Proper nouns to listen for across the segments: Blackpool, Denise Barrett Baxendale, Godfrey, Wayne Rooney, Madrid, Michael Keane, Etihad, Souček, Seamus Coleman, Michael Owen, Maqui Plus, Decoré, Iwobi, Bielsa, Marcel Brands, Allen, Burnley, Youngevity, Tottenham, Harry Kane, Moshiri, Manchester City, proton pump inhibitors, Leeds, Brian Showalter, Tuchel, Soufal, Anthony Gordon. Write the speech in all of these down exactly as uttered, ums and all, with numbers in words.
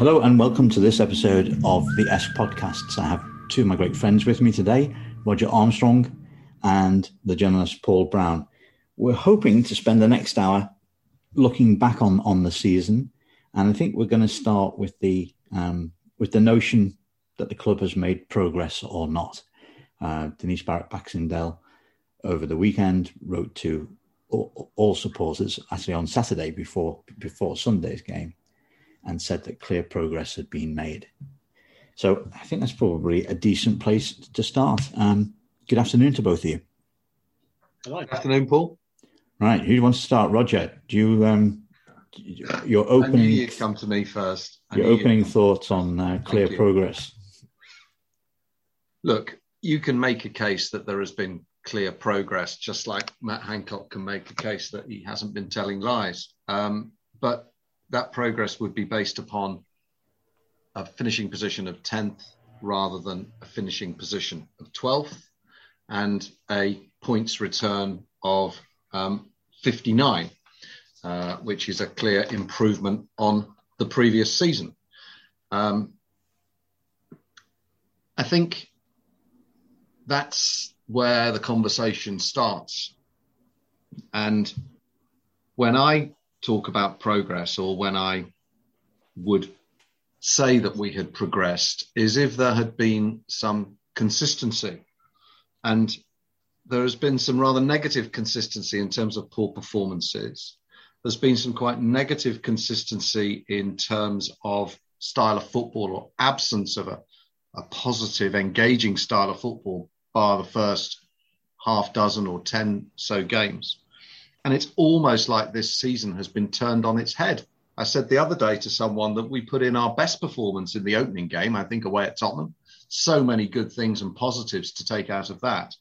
Hello and welcome to this episode of the Esk Podcasts. I have two of my great friends with me today, Rodger Armstrong and the journalist Paul Brown. We're hoping to spend the next hour looking back on, on the season, and I think we're going to start with the um, with the notion that the club has made progress or not. Uh, Denise Barrett Baxendale over the weekend wrote to all, all supporters, actually on Saturday before before Sunday's game, and said that clear progress had been made. So I think that's probably a decent place to start. Um, good afternoon to both of you. Hello. Good afternoon, Paul. Right, who wants to start? Roger, do you? Um, your opening. I knew you'd come to me first. I your opening thoughts on uh, clear progress. Look, you can make a case that there has been clear progress, just like Matt Hancock can make a case that he hasn't been telling lies. Um, but that progress would be based upon a finishing position of tenth rather than a finishing position of twelfth, and a points return of um, fifty-nine, uh, which is a clear improvement on the previous season. Um, I think that's where the conversation starts. And when I talk about progress, or when I would say that we had progressed, is if there had been some consistency. And there has been some rather negative consistency in terms of poor performances. There's been some quite negative consistency in terms of style of football, or absence of a, a positive, engaging style of football, bar the first half dozen or ten so games. And it's almost like this season has been turned on its head. I said the other day to someone that we put in our best performance in the opening game, I think away at Tottenham. So many good things and positives to take out of that.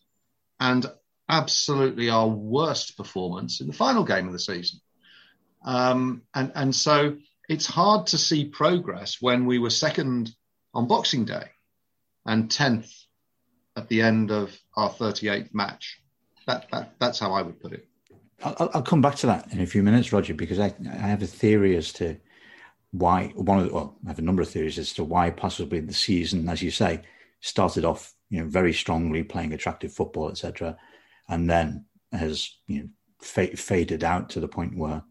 And absolutely our worst performance in the final game of the season. Um, and, and so it's hard to see progress when we were second on Boxing Day and tenth at the end of our thirty-eighth match. That, that, that's how I would put it. I'll, I'll come back to that in a few minutes, Roger, because I, I have a theory as to why one of the, well, I have a number of theories as to why possibly the season, as you say, started off, you know, very strongly, playing attractive football, et cetera, and then has, you know, fa- faded out to the point where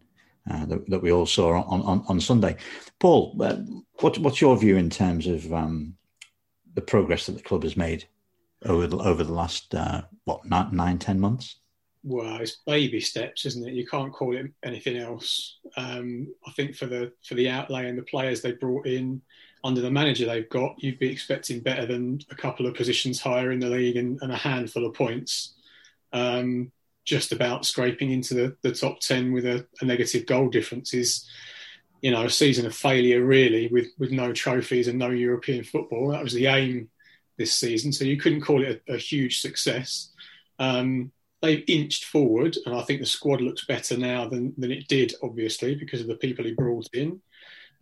uh, that, that we all saw on, on, on Sunday. Paul, uh, what, what's your view in terms of um, the progress that the club has made over the, over the last uh, what nine, nine, ten months? Well, it's baby steps, isn't it? You can't call it anything else. Um, I think for the for the outlay and the players they brought in under the manager they've got, you'd be expecting better than a couple of positions higher in the league and, and a handful of points. Um, just about scraping into the, the top ten with a, a negative goal difference is, you know, a season of failure really, with, with no trophies and no European football. That was the aim this season. So you couldn't call it a, a huge success. Um, They've inched forward, and I think the squad looks better now than, than it did, obviously, because of the people he brought in.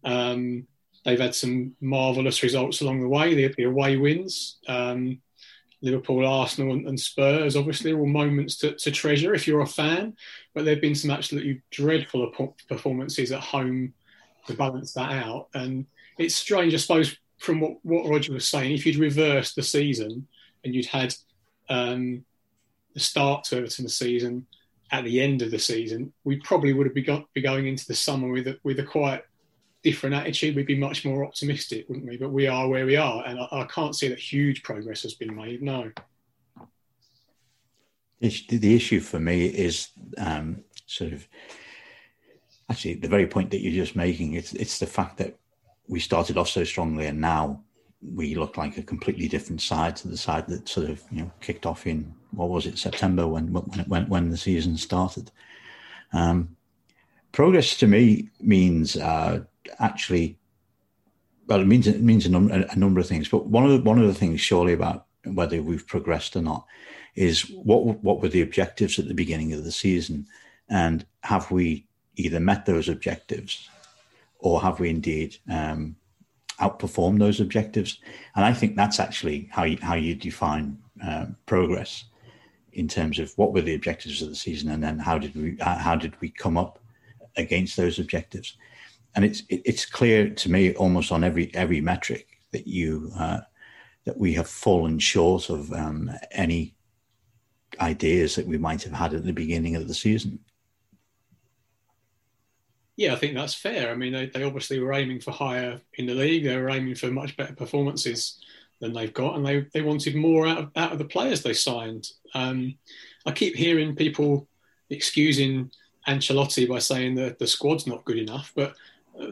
Um, they've had some marvellous results along the way, the, the away wins. Um, Liverpool, Arsenal and, and Spurs, obviously, are all moments to, to treasure if you're a fan. But there have been some absolutely dreadful performances at home to balance that out. And it's strange, I suppose, from what, what Roger was saying, if you'd reversed the season and you'd had... Um, the start to Everton the season, at the end of the season, we probably would have be, got, be going into the summer with a, with a quite different attitude. We'd be much more optimistic, wouldn't we? But we are where we are, and I, I can't see that huge progress has been made, no. The issue for me is um, sort of, actually, the very point that you're just making, it's, it's the fact that we started off so strongly and now we look like a completely different side to the side that sort of, you know, kicked off in, what was it, September when when when, when the season started. Um, progress to me means uh, actually, well, it means it means a number a number of things. But one of the, one of the things surely about whether we've progressed or not is what what were the objectives at the beginning of the season, and have we either met those objectives, or have we indeed Um, outperform those objectives? And I think that's actually how you, how you define uh, progress, in terms of what were the objectives of the season, and then how did we how did we come up against those objectives. And it's it, it's clear to me, almost on every every metric, that you uh, that we have fallen short of um, any ideas that we might have had at the beginning of the season. Yeah, I think that's fair. I mean, they, they obviously were aiming for higher in the league. They were aiming for much better performances than they've got, and they, they wanted more out of, out of the players they signed. Um, I keep hearing people excusing Ancelotti by saying that the squad's not good enough, but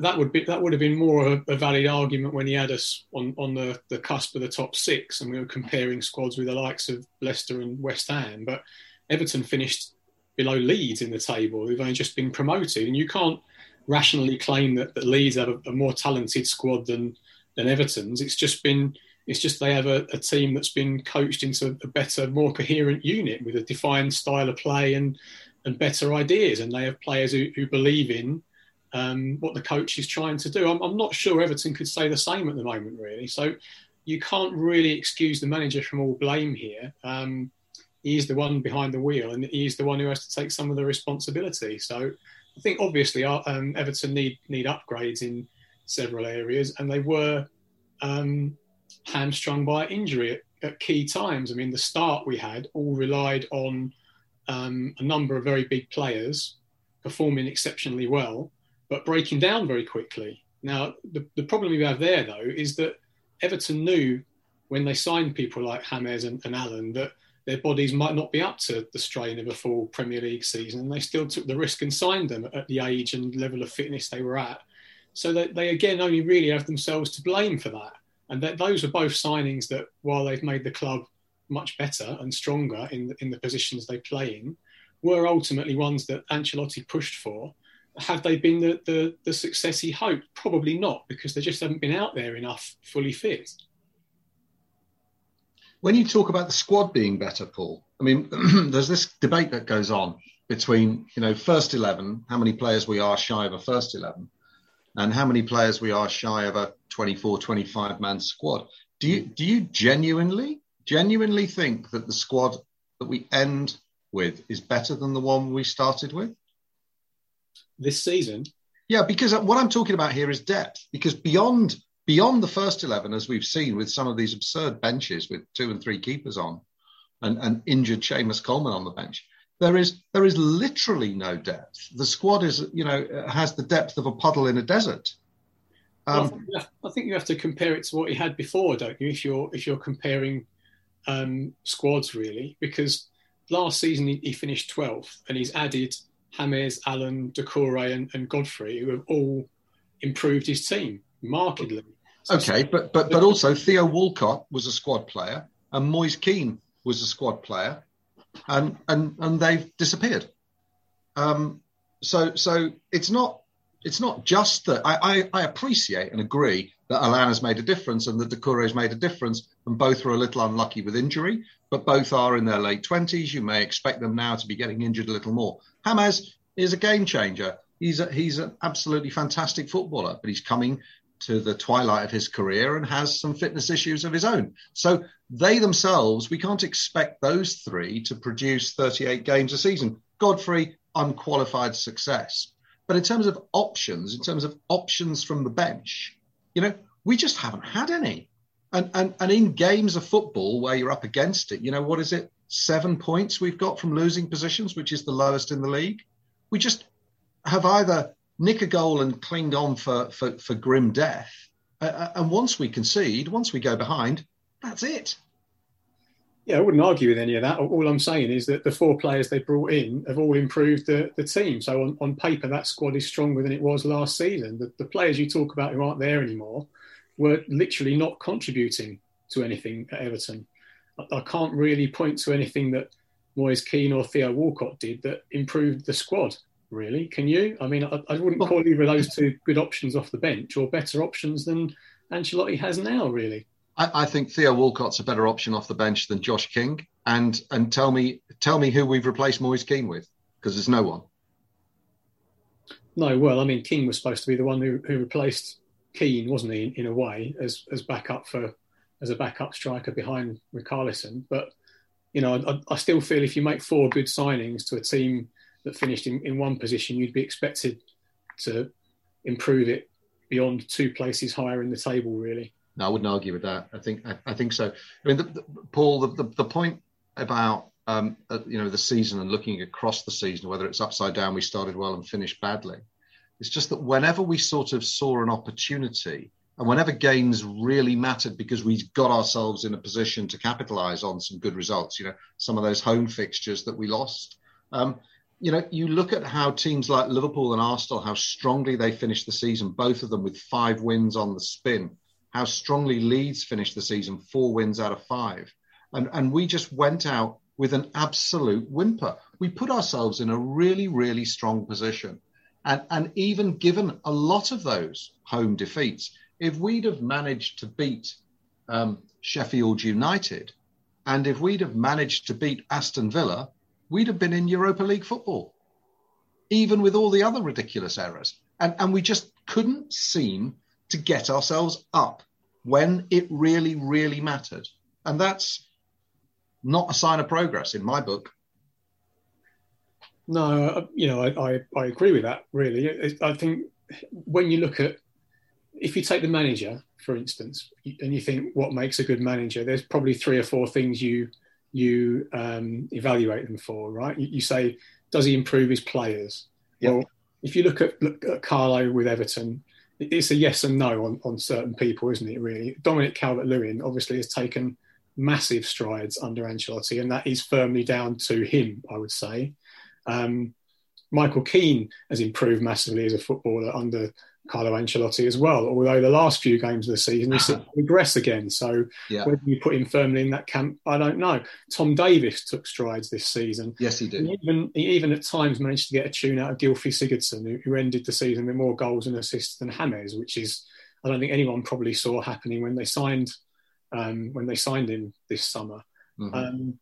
that would be that would have been more of a valid argument when he had us on, on the, the cusp of the top six, and we were comparing squads with the likes of Leicester and West Ham. But Everton finished below Leeds in the table. They've only just been promoted, and you can't rationally claim that, that Leeds have a, a more talented squad than than Everton's. It's just been it's just they have a, a team that's been coached into a better, more coherent unit with a defined style of play and and better ideas, and they have players who, who believe in um, what the coach is trying to do. I'm, I'm not sure Everton could say the same at the moment, really. So you can't really excuse the manager from all blame here. Um, he's the one behind the wheel, and he's the one who has to take some of the responsibility. So I think obviously um, Everton need need upgrades in several areas, and they were um, hamstrung by injury at, at key times. I mean, the start we had all relied on um, a number of very big players performing exceptionally well, but breaking down very quickly. Now, the, the problem we have there, though, is that Everton knew when they signed people like James and, and Allen that their bodies might not be up to the strain of a full Premier League season, and they still took the risk and signed them at the age and level of fitness they were at. So that they, again, only really have themselves to blame for that. And that those are both signings that, while they've made the club much better and stronger in the, in the positions they play in, were ultimately ones that Ancelotti pushed for. Have they been the, the, the success he hoped? Probably not, because they just haven't been out there enough fully fit. When you talk about the squad being better, Paul, I mean, there's this debate that goes on between, you know, first eleven, how many players we are shy of a first eleven, and how many players we are shy of a twenty-four, twenty-five-man squad. Do you do you genuinely, genuinely think that the squad that we end with is better than the one we started with? This season? Yeah, because what I'm talking about here is depth, because beyond... Beyond the first eleven, as we've seen with some of these absurd benches with two and three keepers on and, and injured Seamus Coleman on the bench, there is there is literally no depth. The squad is, you know, has the depth of a puddle in a desert. Um, well, I think you have to compare it to what you had before, don't you, if you're, if you're comparing um, squads, really, because last season he, he finished twelfth and he's added James, Allen, Decoré and, and Godfrey, who have all improved his team markedly. Okay, but but but also Theo Walcott was a squad player, and Moise Keane was a squad player, and and and they've disappeared. Um, so so it's not it's not just that I, I, I appreciate and agree that Allen has made a difference and that Decoré has made a difference, and both were a little unlucky with injury, but both are in their late twenties. You may expect them now to be getting injured a little more. James is a game changer. He's a, he's an absolutely fantastic footballer, but he's coming to the twilight of his career and has some fitness issues of his own. So they themselves, we can't expect those three to produce thirty-eight games a season. Godfrey, unqualified success. But in terms of options, in terms of options from the bench, you know, we just haven't had any. And and and in games of football where you're up against it, you know, what is it? Seven points we've got from losing positions, which is the lowest in the league. We just have either nick a goal and cling on for, for, for grim death. Uh, and once we concede, once we go behind, that's it. Yeah, I wouldn't argue with any of that. All I'm saying is that the four players they brought in have all improved the, the team. So on, on paper, that squad is stronger than it was last season. The, the players you talk about who aren't there anymore were literally not contributing to anything at Everton. I, I can't really point to anything that Moise Keane or Theo Walcott did that improved the squad. Really, can you? I mean, I, I wouldn't call either of those two good options off the bench or better options than Ancelotti has now, really. I, I think Theo Walcott's a better option off the bench than Josh King. And and tell me tell me who we've replaced Moise Keane with, because there's no one. No, well, I mean, King was supposed to be the one who, who replaced Keane, wasn't he, in, in a way, as as backup for as a backup striker behind Richarlison. But, you know, I, I still feel if you make four good signings to a team that finished in, in one position, you'd be expected to improve it beyond two places higher in the table, really. No, I wouldn't argue with that. I think I, I think so. I mean, the, the, Paul, the, the, the point about um, uh, you know the season and looking across the season, whether it's upside down, we started well and finished badly. It's just that whenever we sort of saw an opportunity and whenever games really mattered because we got ourselves in a position to capitalise on some good results, you know, some of those home fixtures that we lost. Um, you know, you look at how teams like Liverpool and Arsenal, how strongly they finished the season, both of them with five wins on the spin, how strongly Leeds finished the season, four wins out of five. And, and we just went out with an absolute whimper. We put ourselves in a really, really strong position. And, and even given a lot of those home defeats, if we'd have managed to beat um, Sheffield United and if we'd have managed to beat Aston Villa, we'd have been in Europa League football, even with all the other ridiculous errors. And, and we just couldn't seem to get ourselves up when it really, really mattered. And that's not a sign of progress in my book. No, you know, I, I, I agree with that, really. I think when you look at, if you take the manager, for instance, and you think what makes a good manager, there's probably three or four things you you um, evaluate them for, right? You, you say, does he improve his players? Yep. Well, if you look at, look at Carlo with Everton, it's a yes and no on, on certain people, isn't it, really? Dominic Calvert-Lewin obviously has taken massive strides under Ancelotti, and that is firmly down to him, I would say. Um, Michael Keane has improved massively as a footballer under Carlo Ancelotti as well, although the last few games of the season he's uh-huh. regressed again. So yeah. whether you put him firmly in that camp, I don't know. Tom Davies took strides this season. Yes, he did. He even, he even at times managed to get a tune out of Gylfi Sigurdsson, who, who ended the season with more goals and assists than James, which is, I don't think anyone probably saw happening when they signed um, when they signed him this summer. Mm-hmm. Um,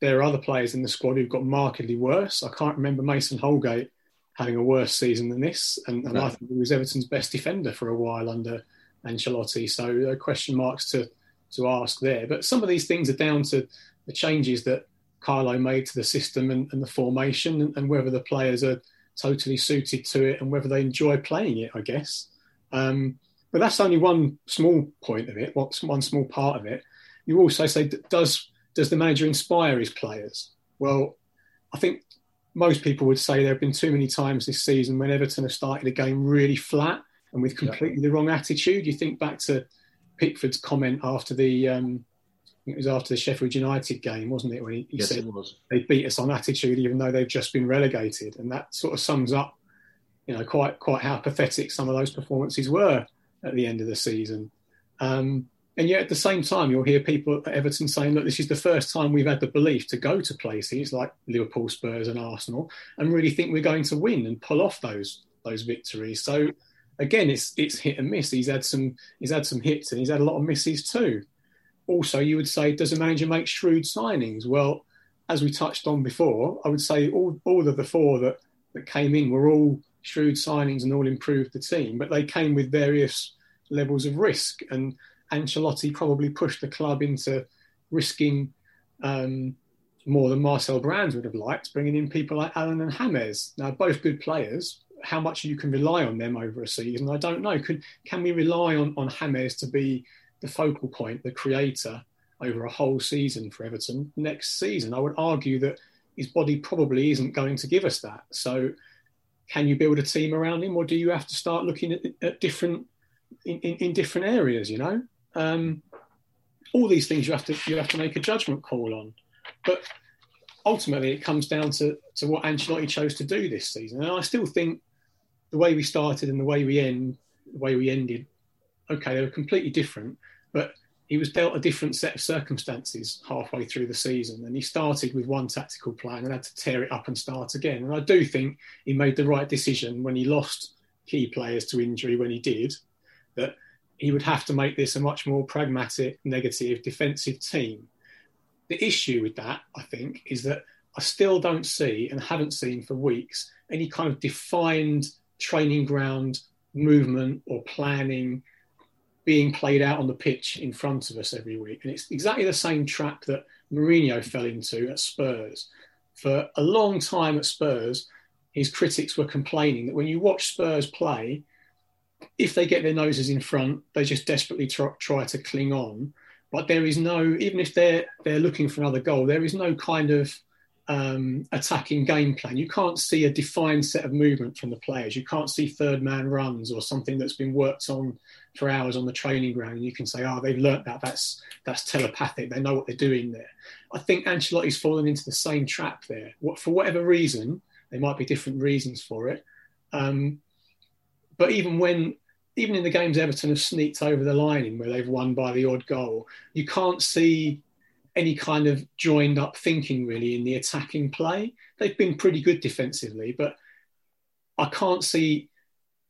there are other players in the squad who've got markedly worse. I can't remember Mason Holgate having a worse season than this. And, and no. I think he was Everton's best defender for a while under Ancelotti. So there are question marks to, to ask there. But some of these things are down to the changes that Carlo made to the system and, and the formation and, and whether the players are totally suited to it and whether they enjoy playing it, I guess. Um, but that's only one small point of it, one small part of it. You also say, does... Does the manager inspire his players? Well, I think most people would say there have been too many times this season when Everton have started a game really flat and with completely yeah. the wrong attitude. You think back to Pickford's comment after the, um, I think it was after the Sheffield United game, wasn't it? When he, he yes, said it was. They beat us on attitude, even though they've just been relegated, and that sort of sums up, you know, quite quite how pathetic some of those performances were at the end of the season. Um, And yet at the same time, you'll hear people at Everton saying, look, this is the first time we've had the belief to go to places like Liverpool, Spurs and Arsenal and really think we're going to win and pull off those those victories. So, again, it's it's hit and miss. He's had some he's had some hits and he's had a lot of misses too. Also, you would say, does a manager make shrewd signings? Well, as we touched on before, I would say all, all of the four that, that came in were all shrewd signings and all improved the team, but they came with various levels of risk and Ancelotti probably pushed the club into risking um, more than Marcel Brands would have liked, bringing in people like Allen and James. Now, both good players. How much you can rely on them over a season, I don't know. Could, can we rely on, on James to be the focal point, the creator, over a whole season for Everton next season? I would argue that his body probably isn't going to give us that. So can you build a team around him, or do you have to start looking at, at different in, in, in different areas, you know? Um, all these things you have to you have to make a judgment call on, but ultimately it comes down to, to what Ancelotti chose to do this season. And I still think the way we started and the way we end, the way we ended, okay, they were completely different. But he was dealt a different set of circumstances halfway through the season, and he started with one tactical plan and had to tear it up and start again. And I do think he made the right decision when he lost key players to injury. When he did that, he would have to make this a much more pragmatic, negative, defensive team. The issue with that, I think, is that I still don't see and haven't seen for weeks any kind of defined training ground, movement or planning being played out on the pitch in front of us every week. And it's exactly the same trap that Mourinho fell into at Spurs. For a long time at Spurs, his critics were complaining that when you watch Spurs play, if they get their noses in front, they just desperately try, try to cling on. But there is no, even if they're they're looking for another goal, there is no kind of um, attacking game plan. You can't see a defined set of movement from the players. You can't see third man runs or something that's been worked on for hours on the training ground. And you can say, oh, they've learnt that. That's that's telepathic. They know what they're doing there. I think Ancelotti's fallen into the same trap there. What, for whatever reason, there might be different reasons for it. Um, but even when... Even in the games Everton have sneaked over the line in where they've won by the odd goal, you can't see any kind of joined up thinking really in the attacking play. They've been pretty good defensively, but I can't see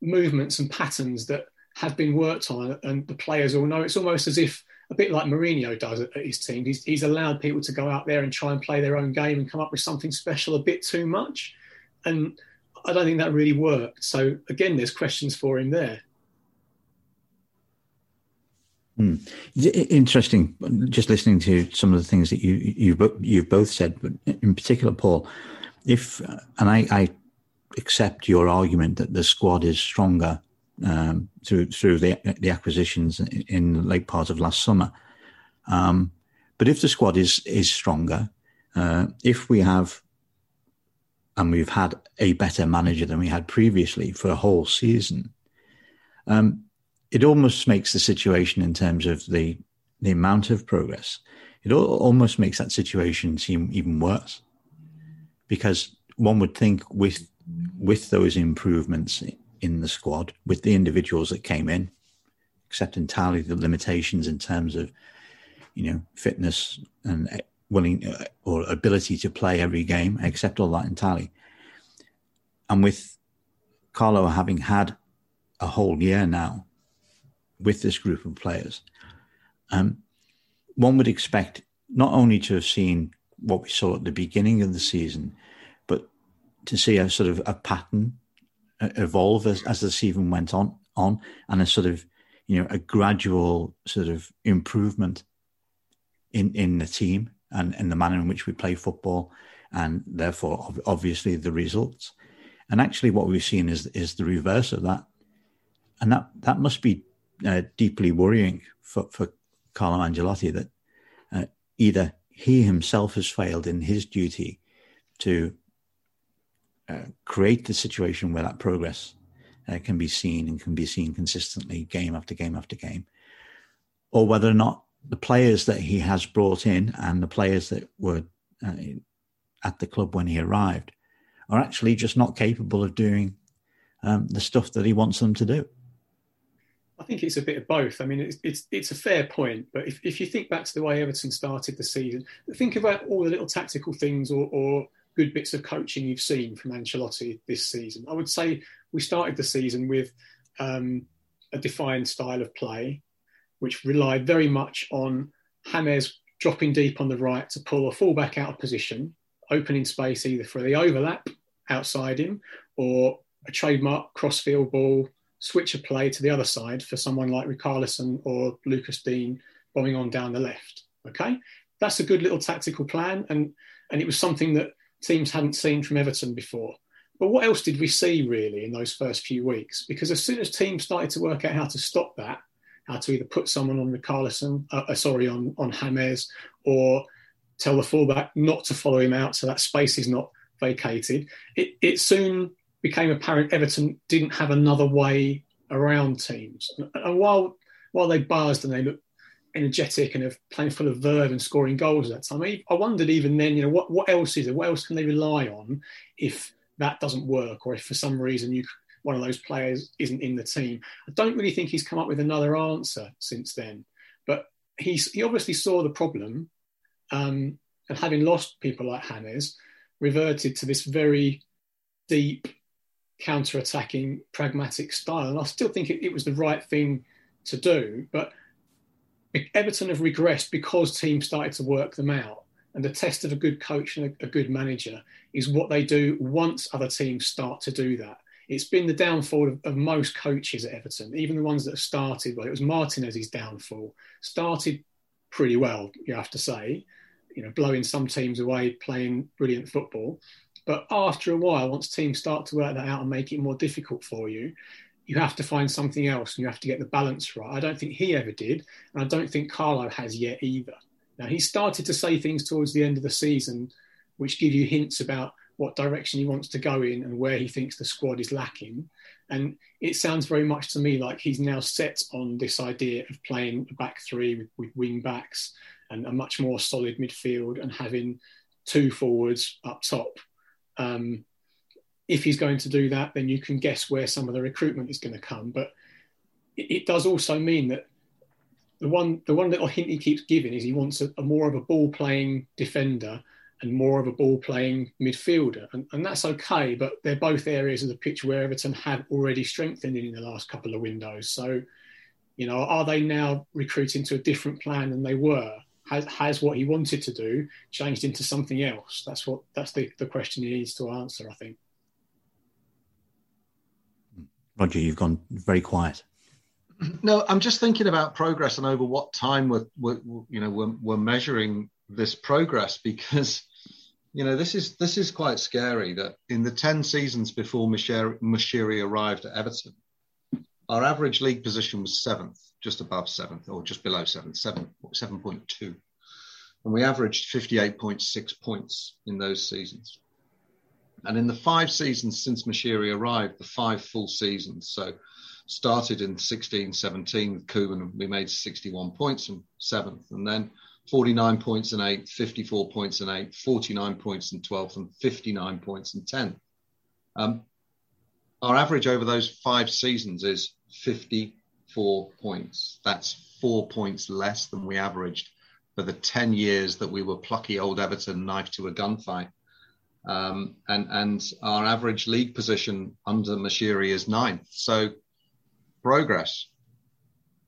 movements and patterns that have been worked on and the players all know. It's almost as if, a bit like Mourinho does at his team, he's, he's allowed people to go out there and try and play their own game and come up with something special a bit too much. And I don't think that really worked. So again, there's questions for him there. Hmm. Interesting. Just listening to some of the things that you you you've both said, but in particular, Paul, if and I, I accept your argument that the squad is stronger um, through through the the acquisitions in the late part of last summer. Um, but if the squad is is stronger, uh, if we have and we've had a better manager than we had previously for a whole season. Um, It almost makes the situation in terms of the the amount of progress. It al- almost makes that situation seem even worse, because one would think with with those improvements in the squad, with the individuals that came in, except entirely the limitations in terms of, you know, fitness and willing or ability to play every game, except all that entirely, and with Carlo having had a whole year now with this group of players, um, one would expect not only to have seen what we saw at the beginning of the season, but to see a sort of a pattern evolve as, as the season went on, on, and a sort of, you know, a gradual sort of improvement in, in the team and in the manner in which we play football, and therefore obviously the results. And actually what we've seen is, is the reverse of that. And that, that must be Uh, deeply worrying for, for Carlo Ancelotti, that uh, either he himself has failed in his duty to uh, create the situation where that progress uh, can be seen and can be seen consistently game after game after game, or whether or not the players that he has brought in and the players that were uh, at the club when he arrived are actually just not capable of doing um, the stuff that he wants them to do. I think it's a bit of both. I mean, it's it's, it's a fair point, but if, if you think back to the way Everton started the season, think about all the little tactical things or, or good bits of coaching you've seen from Ancelotti this season. I would say we started the season with um, a defined style of play, which relied very much on James dropping deep on the right to pull a fullback out of position, opening space either for the overlap outside him or a trademark crossfield ball, switch a play to the other side for someone like Richarlison or Lucas Dean bombing on down the left. Okay, that's a good little tactical plan, and and it was something that teams hadn't seen from Everton before. But what else did we see really in those first few weeks? Because as soon as teams started to work out how to stop that, how to either put someone on Richarlison, uh, uh, sorry, on on James, or tell the fullback not to follow him out so that space is not vacated, it it soon became apparent Everton didn't have another way around teams. And while while they buzzed and they looked energetic and playing full of verve and scoring goals at that time, I wondered even then, you know, what, what else is there? What else can they rely on if that doesn't work, or if for some reason you one of those players isn't in the team? I don't really think he's come up with another answer since then. But he's, he obviously saw the problem, um, and having lost people like James, reverted to this very deep, counter-attacking, pragmatic style, and I still think it, it was the right thing to do. But Everton have regressed because teams started to work them out, and the test of a good coach and a, a good manager is what they do once other teams start to do that. It's been the downfall of, of most coaches at Everton, even the ones that have started. Well, it was Martinez's downfall. Started pretty well, you have to say, you know, blowing some teams away, playing brilliant football. But after a while, once teams start to work that out and make it more difficult for you, you have to find something else, and you have to get the balance right. I don't think he ever did, and I don't think Carlo has yet either. Now, he started to say things towards the end of the season which give you hints about what direction he wants to go in and where he thinks the squad is lacking. And it sounds very much to me like he's now set on this idea of playing a back three with, with wing backs and a much more solid midfield and having two forwards up top. Um, if he's going to do that, then you can guess where some of the recruitment is going to come. But it, it does also mean that the one the one little hint he keeps giving is he wants a, a more of a ball-playing defender and more of a ball-playing midfielder. And, and that's okay, but they're both areas of the pitch where Everton have already strengthened in the last couple of windows. So, you know, are they now recruiting to a different plan than they were? Has, has what he wanted to do changed into something else? That's what that's the, the question he needs to answer, I think. Roger, you've gone very quiet. No, I'm just thinking about progress and over what time we're, we're you know, we're, we're measuring this progress, because... You know, this is this is quite scary that in the ten seasons before Moshiri arrived at Everton, our average league position was seventh, just above seventh, or just below seventh, seven, seven point two. And we averaged fifty-eight point six points in those seasons. And in the five seasons since Moshiri arrived, the five full seasons, so started in sixteen seventeen with Koeman, we made sixty-one points and seventh, and then forty-nine points in eighth, fifty-four points in eighth, forty-nine points in twelfth, and fifty-nine points in tenth. Um, our average over those five seasons is fifty-four points. That's four points less than we averaged for the ten years that we were plucky old Everton knife to a gunfight. Um, and, and our average league position under Moshiri is ninth. So progress.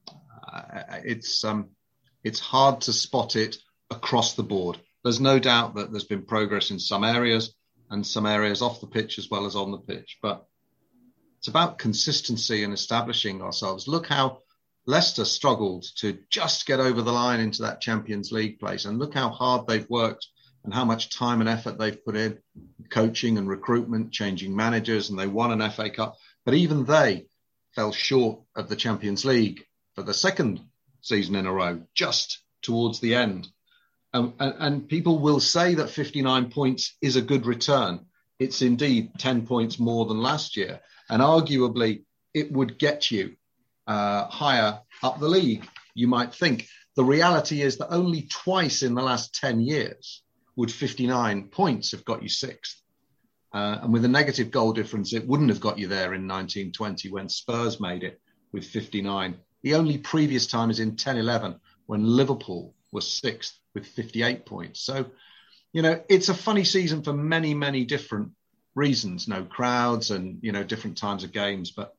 Uh, it's... Um, It's hard to spot it across the board. There's no doubt that there's been progress in some areas and some areas off the pitch as well as on the pitch. But it's about consistency and establishing ourselves. Look how Leicester struggled to just get over the line into that Champions League place. And look how hard they've worked and how much time and effort they've put in, coaching and recruitment, changing managers, and they won an F A Cup. But even they fell short of the Champions League for the second season in a row, just towards the end. Um, and, and people will say that fifty-nine points is a good return. It's indeed ten points more than last year. And arguably, it would get you uh, higher up the league, you might think. The reality is that only twice in the last ten years would fifty-nine points have got you sixth. Uh, and with a negative goal difference, it wouldn't have got you there in nineteen twenty when Spurs made it with fifty-nine. The only previous time is in ten eleven when Liverpool was sixth with fifty-eight points. So, you know, it's a funny season for many, many different reasons. No crowds and, you know, different times of games. But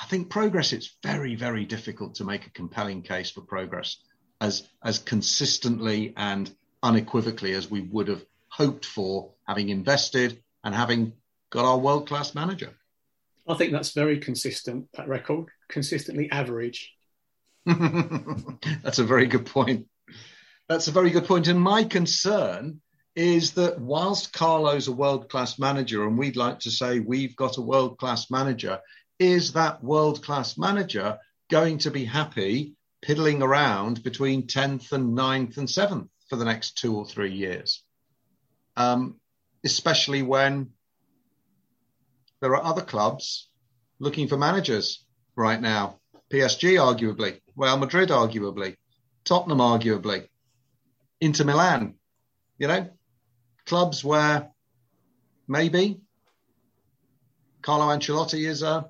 I think progress, it's very, very difficult to make a compelling case for progress as, as consistently and unequivocally as we would have hoped for, having invested and having got our world-class manager. I think that's very consistent, that record, consistently average. That's a very good point. That's a very good point. And my concern is that whilst Carlo's a world-class manager, and we'd like to say we've got a world-class manager, is that world-class manager going to be happy piddling around between tenth and ninth and seventh for the next two or three years? Um, especially when there are other clubs looking for managers right now. P S G, arguably. Real Madrid, arguably. Tottenham, arguably. Inter Milan. You know, clubs where maybe Carlo Ancelotti is a,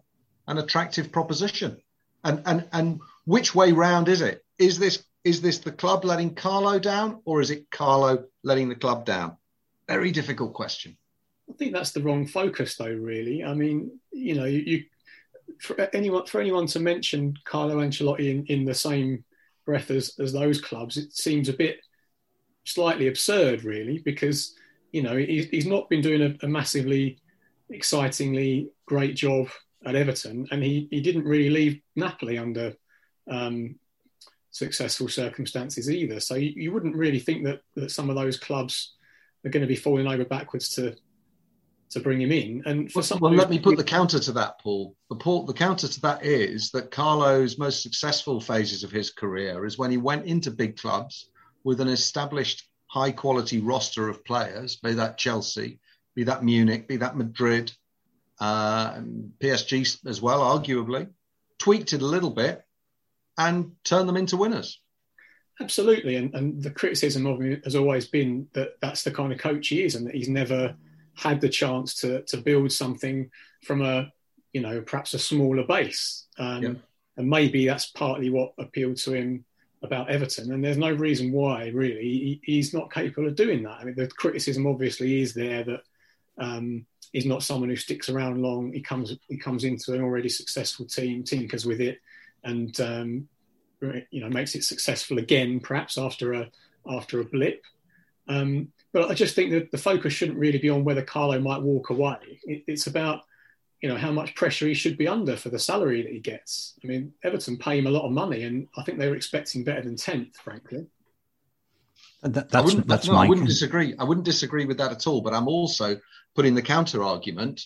an attractive proposition. And, and and which way round is it? Is this is this the club letting Carlo down, or is it Carlo letting the club down? Very difficult question. I think that's the wrong focus, though, really. I mean, you know, you... you For anyone, for anyone to mention Carlo Ancelotti in, in the same breath as, as those clubs, it seems a bit slightly absurd, really, because, you know, he, he's not been doing a, a massively, excitingly great job at Everton, and he, he didn't really leave Napoli under um, successful circumstances either. So you, you wouldn't really think that, that some of those clubs are going to be falling over backwards to to bring him in. And for well, someone, let me put the counter to that, Paul. The, Paul. the counter to that is that Carlo's most successful phases of his career is when he went into big clubs with an established high-quality roster of players, be that Chelsea, be that Munich, be that Madrid, uh, and P S G as well, arguably, tweaked it a little bit and turned them into winners. Absolutely, and, and the criticism of him has always been that that's the kind of coach he is, and that he's never had the chance to to build something from a, you know, perhaps a smaller base. Um, yeah. And maybe that's partly what appealed to him about Everton. And there's no reason why, really, he, he's not capable of doing that. I mean, the criticism obviously is there that um, he's not someone who sticks around long. He comes he comes into an already successful team, tinkers with it, and um, you know, makes it successful again, perhaps after a after a blip. Um, but I just think that the focus shouldn't really be on whether Carlo might walk away. It, it's about, you know, how much pressure he should be under for the salary that he gets. I mean, Everton pay him a lot of money, and I think they were expecting better than tenth, frankly. And that, that's I wouldn't, that's no, my I wouldn't disagree. I wouldn't disagree with that at all. But I'm also putting the counter argument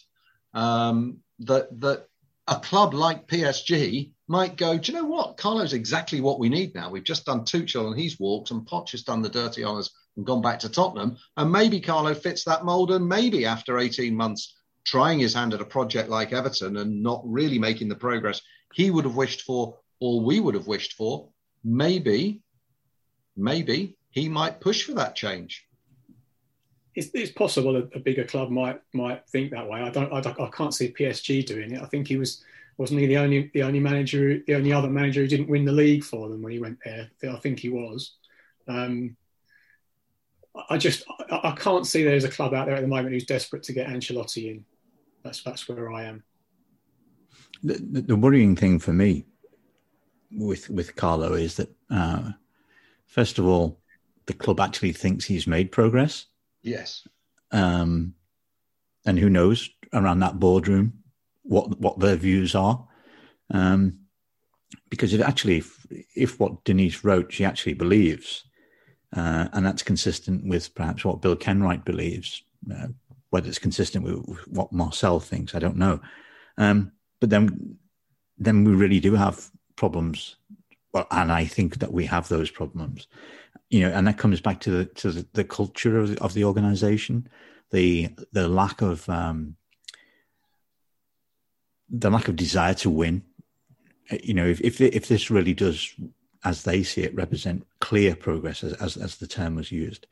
um, that that a club like P S G might go, do you know what? Carlo's exactly what we need now. We've just done Tuchel and he's walked, and Poch has done the dirty honours and gone back to Tottenham. And maybe Carlo fits that mould, and maybe after eighteen months trying his hand at a project like Everton and not really making the progress he would have wished for or we would have wished for, maybe, maybe he might push for that change. It's, it's possible a, a bigger club might might think that way. I don't. I, I can't see P S G doing it. I think he was wasn't he the only the only manager, the only other manager who didn't win the league for them when he went there. I think he was. Um, I just I, I can't see there's a club out there at the moment who's desperate to get Ancelotti in. That's that's where I am. The, the, the worrying thing for me with with Carlo is that uh, first of all, the club actually thinks he's made progress. Yes, um, and who knows around that boardroom what what their views are, um, because if actually if, if what Denise wrote she actually believes, uh, and that's consistent with perhaps what Bill Kenwright believes. Uh, whether it's consistent with what Marcel thinks, I don't know. Um, but then then we really do have problems. Well, and I think that we have those problems. You know, and that comes back to the to the, the culture of the, of the organisation, the the lack of um, the lack of desire to win. You know, if if, if this really does, as they see it, represent clear progress, as as, as the term was used,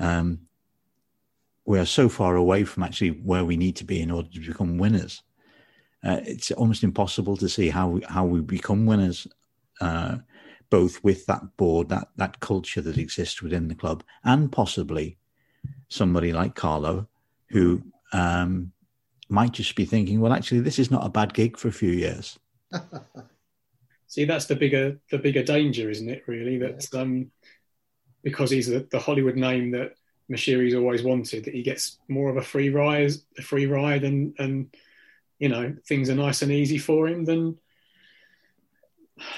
um, we are so far away from actually where we need to be in order to become winners. Uh, it's almost impossible to see how we, how we become winners. Uh, both with that board, that that culture that exists within the club, and possibly somebody like Carlo, who um, might just be thinking, well, actually, this is not a bad gig for a few years. See, that's the bigger the bigger danger, isn't it, really? That um, because he's the, the Hollywood name that Moshiri's always wanted, that he gets more of a free ride, a free ride and, and, you know, things are nice and easy for him than...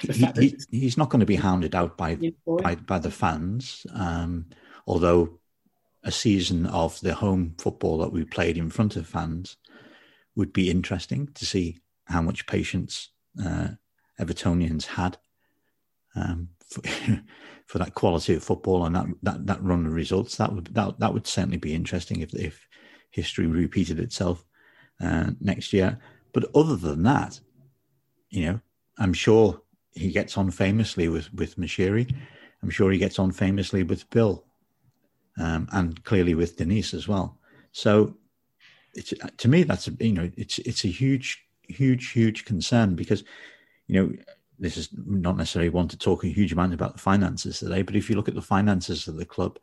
He, he, he's not going to be hounded out by by, by the fans, um, although a season of the home football that we played in front of fans would be interesting to see how much patience uh, Evertonians had um, for, for that quality of football and that, that, that run of results. That would that, that would certainly be interesting if, if history repeated itself uh, next year. But other than that, you know, I'm sure he gets on famously with, with Moshiri. I'm sure he gets on famously with Bill, um, and clearly with Denise as well. So, it's, to me, that's a, you know, it's it's a huge, huge, huge concern because, you know, this is not necessarily one to talk a huge amount about the finances today. But if you look at the finances of the club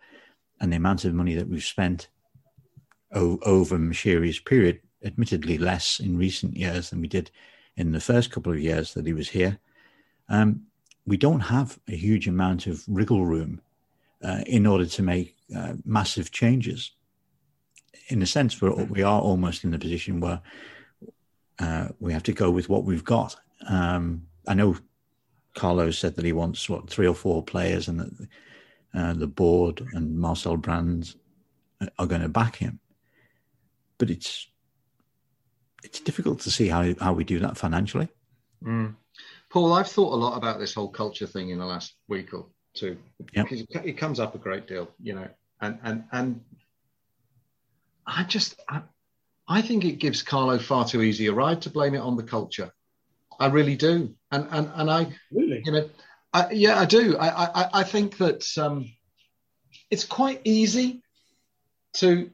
and the amount of money that we've spent o- over Moshiri's period, admittedly less in recent years than we did in the first couple of years that he was here, um, we don't have a huge amount of wriggle room uh, in order to make uh, massive changes. In a sense, we're, we are almost in the position where uh, we have to go with what we've got. Um, I know Carlo said that he wants, what, three or four players and that uh, the board and Marcel Brands are going to back him. but it's it's difficult to see how, how we do that financially. Mm. Paul, I've thought a lot about this whole culture thing in the last week or two. Yep. Because it comes up a great deal, you know, and and and I just I, I think it gives Carlo far too easy a ride to blame it on the culture. I really do, and and and I really, you know, I, yeah, I do. I I, I think that um, it's quite easy to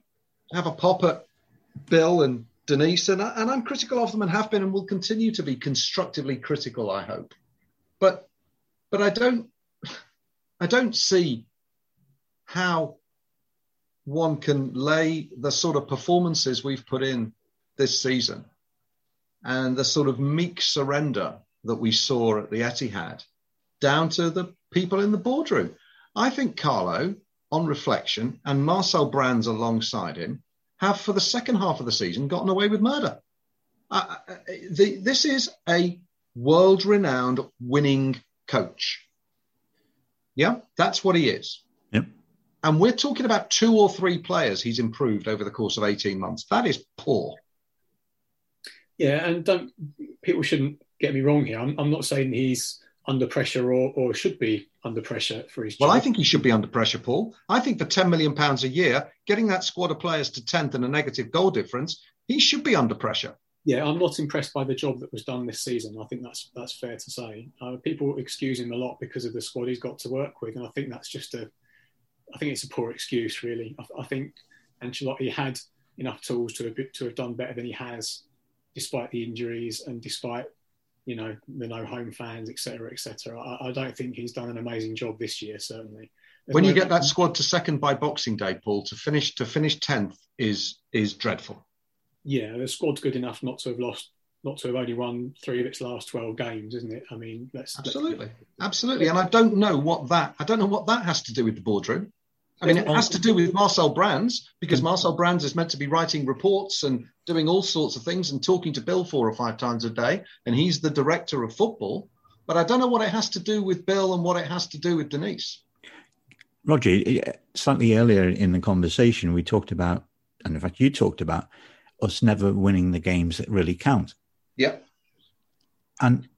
have a pop at Bill and Denise, and, I, and I'm critical of them and have been and will continue to be constructively critical, I hope. But but I don't I don't see how one can lay the sort of performances we've put in this season and the sort of meek surrender that we saw at the Etihad down to the people in the boardroom. I think Carlo, on reflection, and Marcel Brands alongside him, have for the second half of the season gotten away with murder. Uh, the, this is a world-renowned winning coach. Yeah, that's what he is. Yep. And we're talking about two or three players he's improved over the course of eighteen months. That is poor. Yeah, and don't people shouldn't get me wrong here. I'm, I'm not saying he's under pressure or, or should be under pressure for his job. Well, I think he should be under pressure, Paul. I think for ten million pounds a year, getting that squad of players to tenth and a negative goal difference, he should be under pressure. Yeah, I'm not impressed by the job that was done this season. I think that's that's fair to say. Uh, people excuse him a lot because of the squad he's got to work with, and I think that's just a... I think it's a poor excuse, really. I, I think Ancelotti had enough tools to have, to have done better than he has, despite the injuries and despite, you know, the no home fans, et cetera, et cetera. I, I don't think he's done an amazing job this year, certainly. There's when no you get that squad to second by Boxing Day, Paul, to finish to finish tenth is is dreadful. Yeah, the squad's good enough not to have lost, not to have only won three of its last twelve games, isn't it? I mean, let's absolutely, let's... absolutely. And I don't know what that I don't know what that has to do with the boardroom. I mean, it has to do with Marcel Brands, because Marcel Brands is meant to be writing reports and doing all sorts of things and talking to Bill four or five times a day, and he's the director of football. But I don't know what it has to do with Bill and what it has to do with Denise. Roger, slightly earlier in the conversation, we talked about, and in fact you talked about, us never winning the games that really count. Yep. And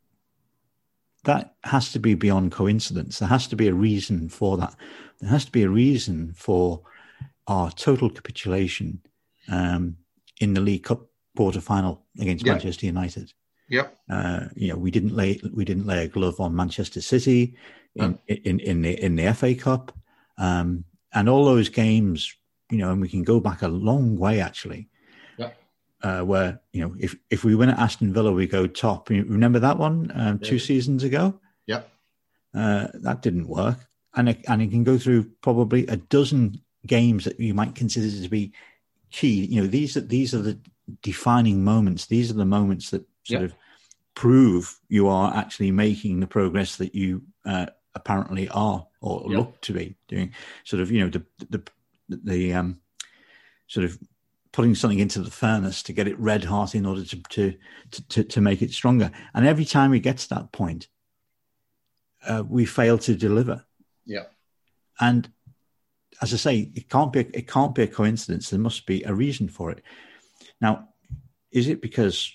that has to be beyond coincidence. There has to be a reason for that. There has to be a reason for our total capitulation um, in the League Cup quarter-final against yep. Manchester United. Yep. Uh, you know, we didn't lay we didn't lay a glove on Manchester City yep. in, in in the in the F A Cup, um, and all those games. You know, and we can go back a long way actually. Uh, where, you know, if, if we win at Aston Villa, we go top. Remember that one um, yeah. two seasons ago? Yeah. Uh, that didn't work. And it, and it can go through probably a dozen games that you might consider to be key. You know, these are, these are the defining moments. These are the moments that sort yeah. of prove you are actually making the progress that you uh, apparently are or yeah. look to be doing. Sort of, you know, the, the, the um, sort of, putting something into the furnace to get it red hot in order to, to, to, to make it stronger. And every time we get to that point, uh, we fail to deliver. Yeah. And as I say, it can't be, it can't be a coincidence. There must be a reason for it. Now, is it because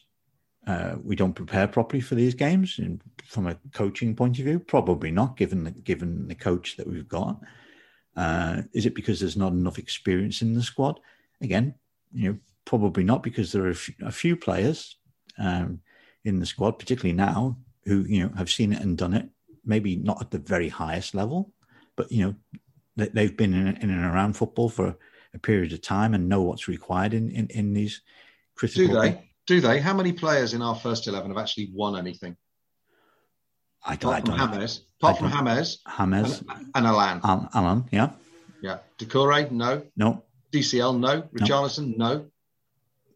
uh, we don't prepare properly for these games? And from a coaching point of view, probably not, given the, given the coach that we've got. Uh, is it because there's not enough experience in the squad? Again, you know, probably not, because there are a few players um, in the squad, particularly now, who, you know, have seen it and done it. Maybe not at the very highest level, but, you know, they've been in, in and around football for a period of time and know what's required in, in, in these critical... Do they? Games. Do they? How many players in our first eleven have actually won anything? I don't, Apart I don't from James. Apart from James. James. And, and Allen. Al- Allen, yeah. Yeah. Decoré, no. No. D C L, no. Richarlison, no. no.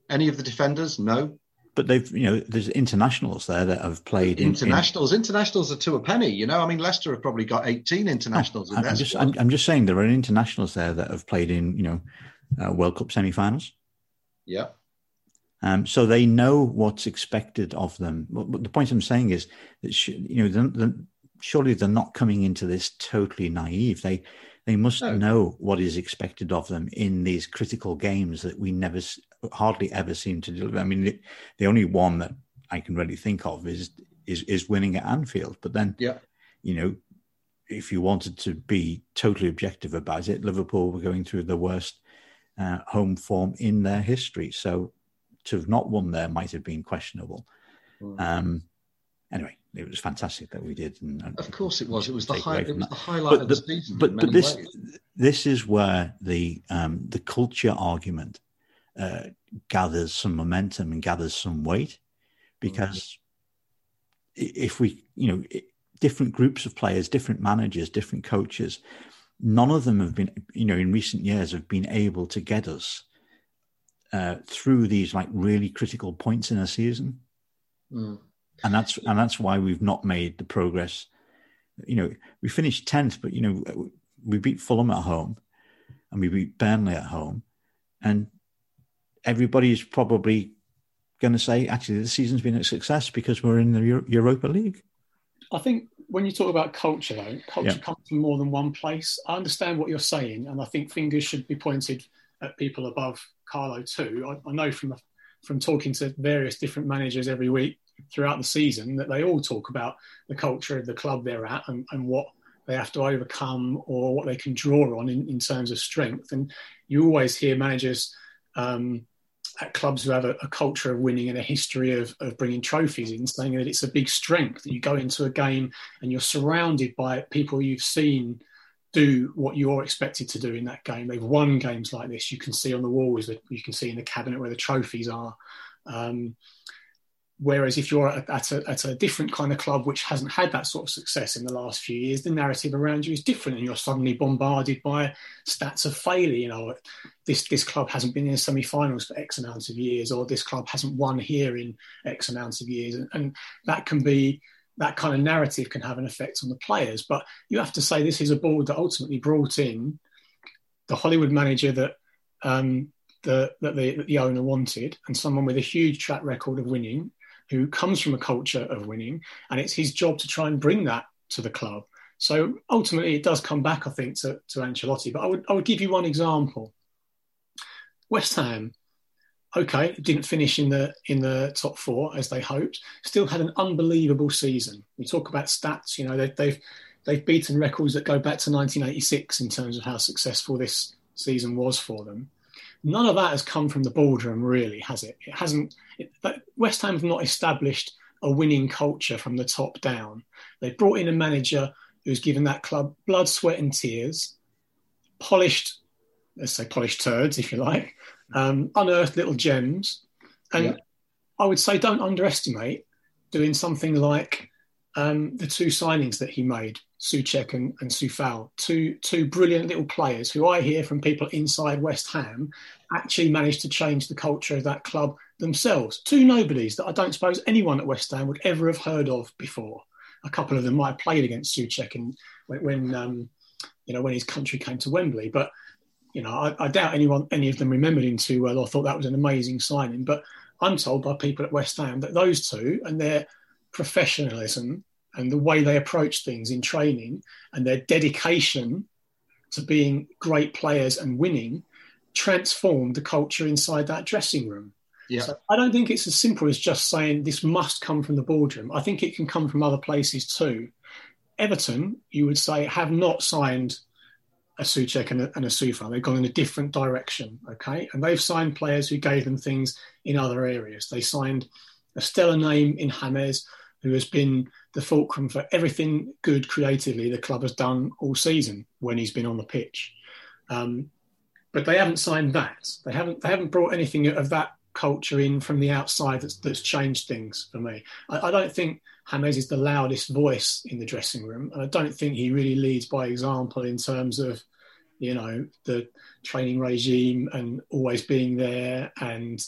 Any of the defenders, no. But they've, you know, there's internationals there that have played. Internationals, in, in... internationals are to a penny. You know, I mean, Leicester have probably got eighteen internationals. Oh, in I'm, just, I'm, I'm just saying there are internationals there that have played in, you know, uh, World Cup semi-finals. Yeah. Um. So they know what's expected of them. But the point I'm saying is that sh- you know, they're, they're, surely they're not coming into this totally naive. They. They must no. know what is expected of them in these critical games that we never hardly ever seem to deliver. I mean, the, the only one that I can really think of is is is winning at Anfield. But then, yeah. you know, if you wanted to be totally objective about it, Liverpool were going through the worst uh, home form in their history. So to have not won there might have been questionable. Mm. Um, anyway, it was fantastic that we did. And, and of course it was. It was the, high, it was the highlight but of the, the season. But, but this ways. this is where the um, the culture argument uh, gathers some momentum and gathers some weight, because mm. if we, you know, it, different groups of players, different managers, different coaches, none of them have been, you know, in recent years have been able to get us uh, through these like really critical points in a season. Mm. And that's and that's why we've not made the progress. You know, we finished tenth, but, you know, we beat Fulham at home and we beat Burnley at home. And everybody's probably going to say, actually, this season's been a success because we're in the Euro- Europa League. I think when you talk about culture, though, culture yeah. comes from more than one place. I understand what you're saying, and I think fingers should be pointed at people above Carlo too. I, I know from from talking to various different managers every week throughout the season that they all talk about the culture of the club they're at and, and what they have to overcome or what they can draw on in, in terms of strength. And you always hear managers um, at clubs who have a, a culture of winning and a history of, of bringing trophies in, saying that it's a big strength that you go into a game and you're surrounded by people you've seen do what you're expected to do in that game. They've won games like this. You can see on the walls, you can see in the cabinet where the trophies are. Um, Whereas if you're at a, at a different kind of club which hasn't had that sort of success in the last few years, the narrative around you is different and you're suddenly bombarded by stats of failure. You know, this this club hasn't been in semi-finals for X amount of years, or this club hasn't won here in X amount of years. And, and that can be, that kind of narrative can have an effect on the players. But you have to say this is a board that ultimately brought in the Hollywood manager that um, the, that, the, that the owner wanted, and someone with a huge track record of winning, who comes from a culture of winning, and it's his job to try and bring that to the club. So ultimately it does come back, I think, to, to Ancelotti. But I would I would give you one example. West Ham, okay, didn't finish in the in the top four as they hoped, still had an unbelievable season. We talk about stats, you know, they, they've they've beaten records that go back to nineteen eighty-six in terms of how successful this season was for them. None of that has come from the boardroom, really, has it? It hasn't. It, West Ham have not established a winning culture from the top down. They brought in a manager who's given that club blood, sweat, and tears, polished, let's say polished turds, if you like, um, unearthed little gems. And yeah. I would say don't underestimate doing something like um, the two signings that he made, Souček and, and Soufal, two two brilliant little players who I hear from people inside West Ham actually managed to change the culture of that club themselves. Two nobodies that I don't suppose anyone at West Ham would ever have heard of before. A couple of them might have played against Souček and when, when um, you know when his country came to Wembley, but you know I, I doubt anyone any of them remembered him too well or thought that was an amazing signing. But I'm told by people at West Ham that those two and their professionalism and the way they approach things in training and their dedication to being great players and winning transformed the culture inside that dressing room. Yeah. So I don't think it's as simple as just saying this must come from the boardroom. I think it can come from other places too. Everton, you would say, have not signed a Souček and a, and a Soufal. They've gone in a different direction, okay? And they've signed players who gave them things in other areas. They signed a stellar name in James, who has been the fulcrum for everything good creatively the club has done all season when he's been on the pitch. Um, but they haven't signed that. They haven't they haven't brought anything of that culture in from the outside that's, that's changed things for me. I, I don't think James is the loudest voice in the dressing room, and I don't think he really leads by example in terms of, you know, the training regime and always being there and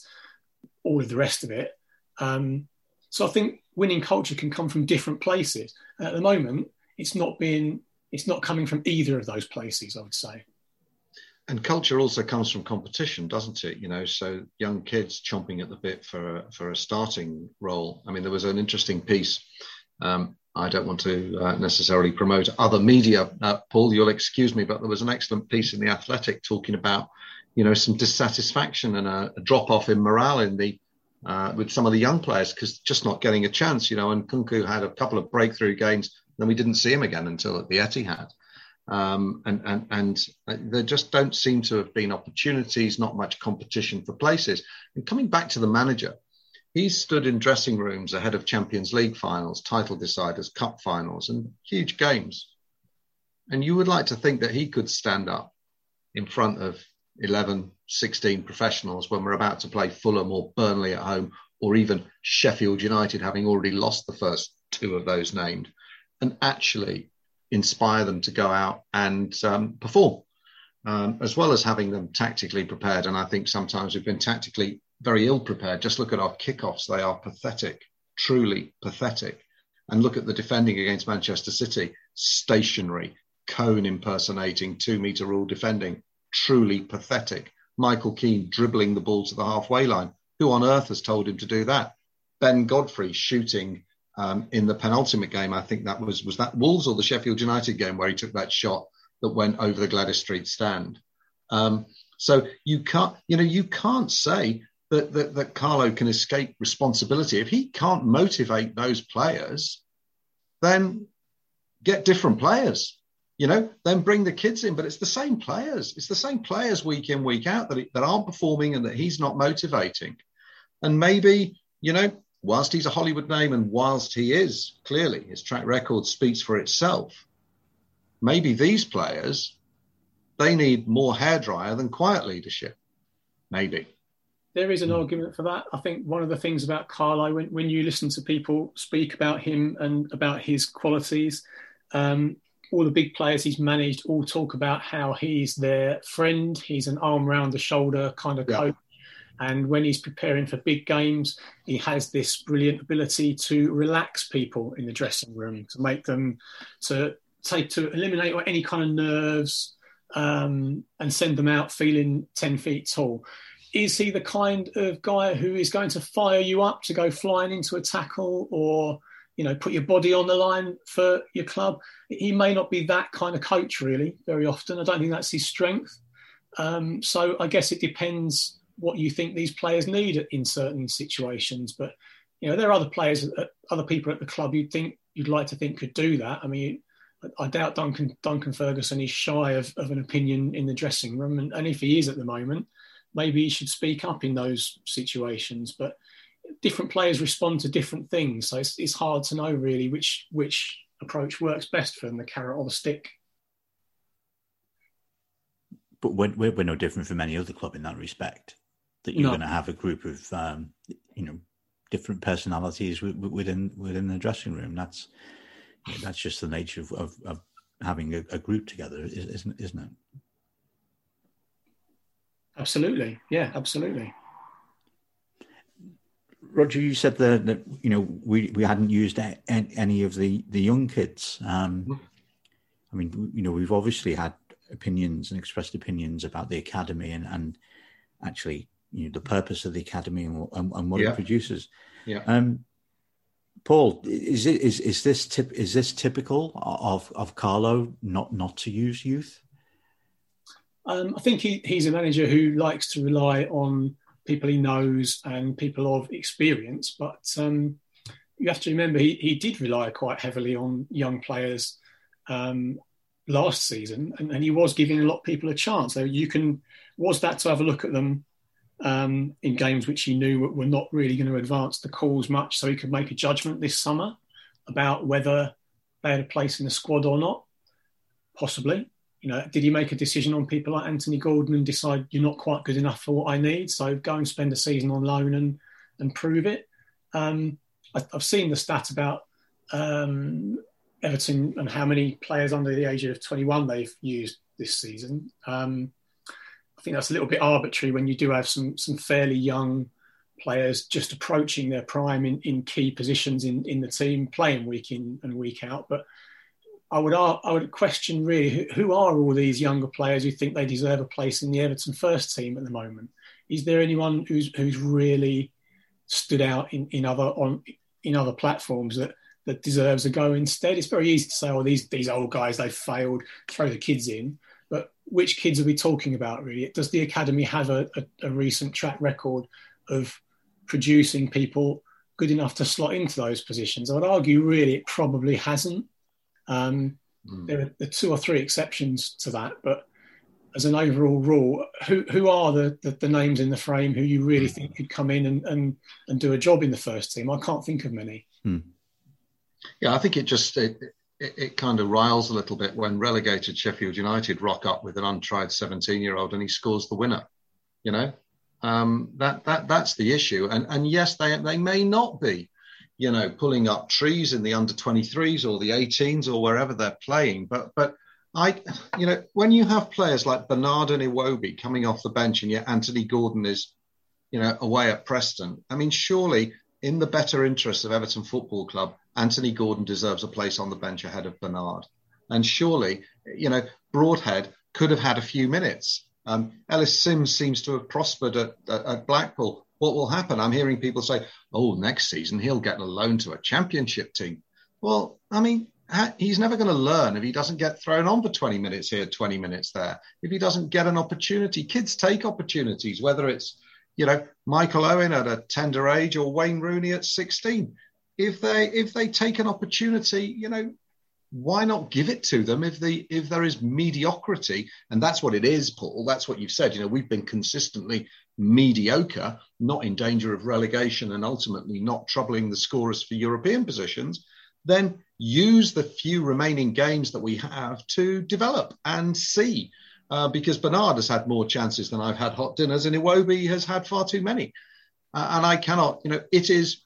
all of the rest of it. Um, so I think winning culture can come from different places. And at the moment, it's not being, it's not coming from either of those places, I would say. And culture also comes from competition, doesn't it? You know, so young kids chomping at the bit for a, for a starting role. I mean, there was an interesting piece. Um, I don't want to uh, necessarily promote other media, uh, Paul, you'll excuse me, but there was an excellent piece in The Athletic talking about you know, some dissatisfaction and a, a drop-off in morale in the uh, with some of the young players, because just not getting a chance, you know, and Kunku had a couple of breakthrough games, and then we didn't see him again until at the Etihad. Um, and, and and there just don't seem to have been opportunities, not much competition for places. And coming back to the manager, he stood in dressing rooms ahead of Champions League finals, title deciders, cup finals, and huge games. And you would like to think that he could stand up in front of eleven, sixteen professionals when we're about to play Fulham or Burnley at home, or even Sheffield United, having already lost the first two of those named, and actually inspire them to go out and um, perform, um, as well as having them tactically prepared. And I think sometimes we've been tactically very ill prepared. Just look at our kickoffs. They are pathetic, truly pathetic. And look at the defending against Manchester City, stationary, cone impersonating, two-metre rule defending, truly pathetic. Michael Keane dribbling the ball to the halfway line. Who on earth has told him to do that? Ben Godfrey shooting um, in the penultimate game. I think that was, was that Wolves or the Sheffield United game where he took that shot that went over the Gladys Street stand. Um, so you can't, you know, you can't say that, that, that Carlo can escape responsibility. If he can't motivate those players, then get different players. You know, then bring the kids in, but it's the same players. It's the same players week in, week out that, that aren't performing and that he's not motivating. And maybe, you know, whilst he's a Hollywood name and whilst he is, clearly his track record speaks for itself, maybe these players, they need more hairdryer than quiet leadership. Maybe. There is an argument for that. I think one of the things about Carlo, when, when you listen to people speak about him and about his qualities, um, all the big players he's managed all talk about how he's their friend. He's an arm round the shoulder kind of yeah. coach. And when he's preparing for big games, he has this brilliant ability to relax people in the dressing room, to make them, to take, to eliminate any kind of nerves um, and send them out feeling ten feet tall. Is he the kind of guy who is going to fire you up to go flying into a tackle or, you know, put your body on the line for your club? He may not be that kind of coach, really, very often. I don't think that's his strength. Um, so I guess it depends what you think these players need in certain situations. But, you know, there are other players, other people at the club you'd think, you'd like to think could do that. I mean, I doubt Duncan, Duncan Ferguson is shy of, of an opinion in the dressing room. And, and if he is at the moment, maybe he should speak up in those situations. But different players respond to different things, so it's, it's hard to know really which which approach works best for them, the carrot or the stick. But we're, we're no different from any other club in that respect, that you're no. going to have a group of um, you know, different personalities within within the dressing room. That's yeah, that's just the nature of, of, of having a, a group together, isn't isn't it? Absolutely, yeah, absolutely. Roger, you said that, that you know we, we hadn't used a, a, any of the, the young kids. Um, I mean, you know, we've obviously had opinions and expressed opinions about the academy and, and actually, you know, the purpose of the academy and, and, and what yeah. it produces. Yeah. Um, Paul, is it is is this tip is this typical of of Carlo not not to use youth? Um, I think he, he's a manager who likes to rely on people he knows and people of experience. But um, you have to remember, he, he did rely quite heavily on young players um, last season, and, and he was giving a lot of people a chance. So you can, was that to have a look at them um, in games which he knew were not really going to advance the cause much, so he could make a judgment this summer about whether they had a place in the squad or not, possibly. You know, did he make a decision on people like Anthony Gordon and decide you're not quite good enough for what I need, so go and spend a season on loan and, and prove it? Um, I, I've seen the stat about um, Everton and how many players under the age of twenty-one they've used this season. Um, I think that's a little bit arbitrary when you do have some some fairly young players just approaching their prime in, in key positions in, in the team, playing week in and week out. But I would I would question really, who are all these younger players who think they deserve a place in the Everton first team at the moment? Is there anyone who's who's really stood out in, in other on in other platforms that, that deserves a go instead? It's very easy to say, oh, these these old guys, they've failed, throw the kids in. But which kids are we talking about, really? Does the academy have a, a, a recent track record of producing people good enough to slot into those positions? I would argue, really, it probably hasn't. Um, mm. There are two or three exceptions to that, but as an overall rule, who who are the, the, the names in the frame who you really think could come in and, and, and do a job in the first team? I can't think of many. Mm. Yeah, I think it just... It, It, it kind of riles a little bit when relegated Sheffield United rock up with an untried seventeen-year-old and he scores the winner. You know, um, that that that's the issue. And and yes, they they may not be, you know, pulling up trees in the under twenty-threes or the eighteens or wherever they're playing. But but I, you know, when you have players like Bernard and Iwobi coming off the bench and yet Anthony Gordon is, you know, away at Preston. I mean, surely in the better interests of Everton Football Club, Anthony Gordon deserves a place on the bench ahead of Bernard. And surely, you know, Broadhead could have had a few minutes. Um, Ellis Sims seems to have prospered at, at Blackpool. What will happen? I'm hearing people say, oh, next season he'll get a loan to a championship team. Well, I mean, he's never going to learn if he doesn't get thrown on for twenty minutes here, twenty minutes there. If he doesn't get an opportunity, kids take opportunities, whether it's, you know, Michael Owen at a tender age or Wayne Rooney at sixteen. If they if they take an opportunity, you know, why not give it to them if the if there is mediocrity? And that's what it is, Paul. That's what you've said. You know, we've been consistently mediocre, not in danger of relegation and ultimately not troubling the scorers for European positions. Then use the few remaining games that we have to develop and see. Uh, because Bernard has had more chances than I've had hot dinners and Iwobi has had far too many. Uh, and I cannot, you know, it is...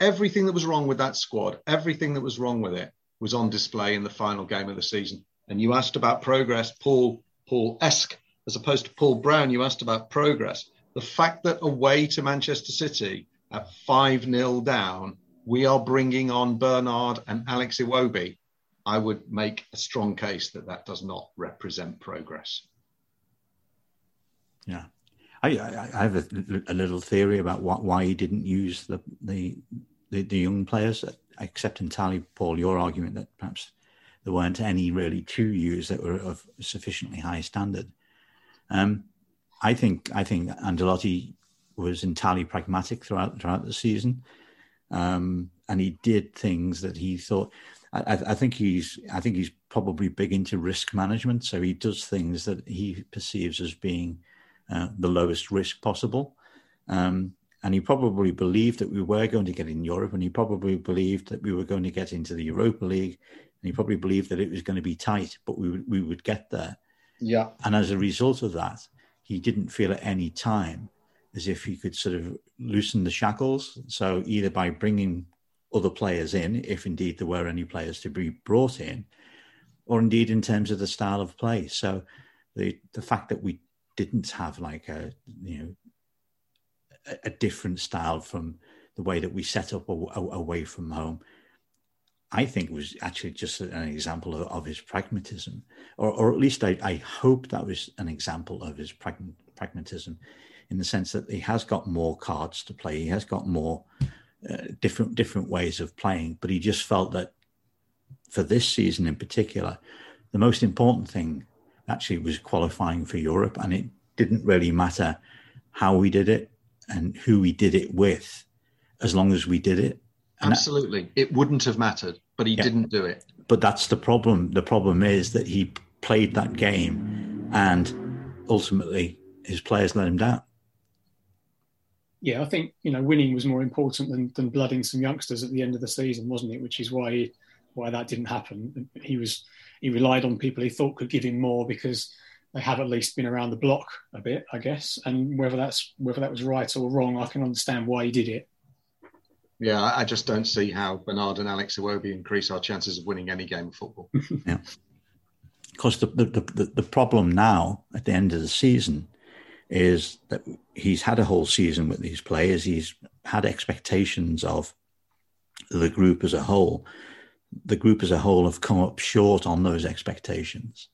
Everything that was wrong with that squad, everything that was wrong with it was on display in the final game of the season. And you asked about progress, Paul, Paul Esk, as opposed to Paul Brown, you asked about progress. The fact that away to Manchester City at five nil down, we are bringing on Bernard and Alex Iwobi, I would make a strong case that that does not represent progress. Yeah. I, I have a, a little theory about what, why he didn't use the, the the the young players. I accept entirely, Paul, your argument that perhaps there weren't any really to use that were of sufficiently high standard. Um, I think I think Ancelotti was entirely pragmatic throughout throughout the season, um, and he did things that he thought. I, I think he's I think he's probably big into risk management, so he does things that he perceives as being Uh, the lowest risk possible. Um, and he probably believed that we were going to get in Europe, and he probably believed that we were going to get into the Europa League, and he probably believed that it was going to be tight, but we would, we would get there. Yeah. And as a result of that, he didn't feel at any time as if he could sort of loosen the shackles. So either by bringing other players in, if indeed there were any players to be brought in, or indeed in terms of the style of play. So the the fact that we didn't have like a, you know, a, a different style from the way that we set up a, a, away from home, I think was actually just an example of, of his pragmatism, or, or at least I, I hope that was an example of his pragma, pragmatism in the sense that he has got more cards to play. He has got more uh, different, different ways of playing, but he just felt that for this season in particular, the most important thing actually was qualifying for Europe, and it didn't really matter how we did it and who we did it with, as long as we did it. And absolutely. That, it wouldn't have mattered, but he yeah, didn't do it. But that's the problem. The problem is that he played that game and ultimately his players let him down. Yeah, I think, you know, winning was more important than, than blooding some youngsters at the end of the season, wasn't it? Which is why he, why that didn't happen. He was... He relied on people he thought could give him more because they have at least been around the block a bit, I guess. And whether that's whether that was right or wrong, I can understand why he did it. Yeah, I just don't see how Bernard and Alex Iwobi increase our chances of winning any game of football. Yeah, because the, the the the problem now at the end of the season is that he's had a whole season with these players. He's had expectations of the group as a whole. The group as a whole have come up short on those expectations.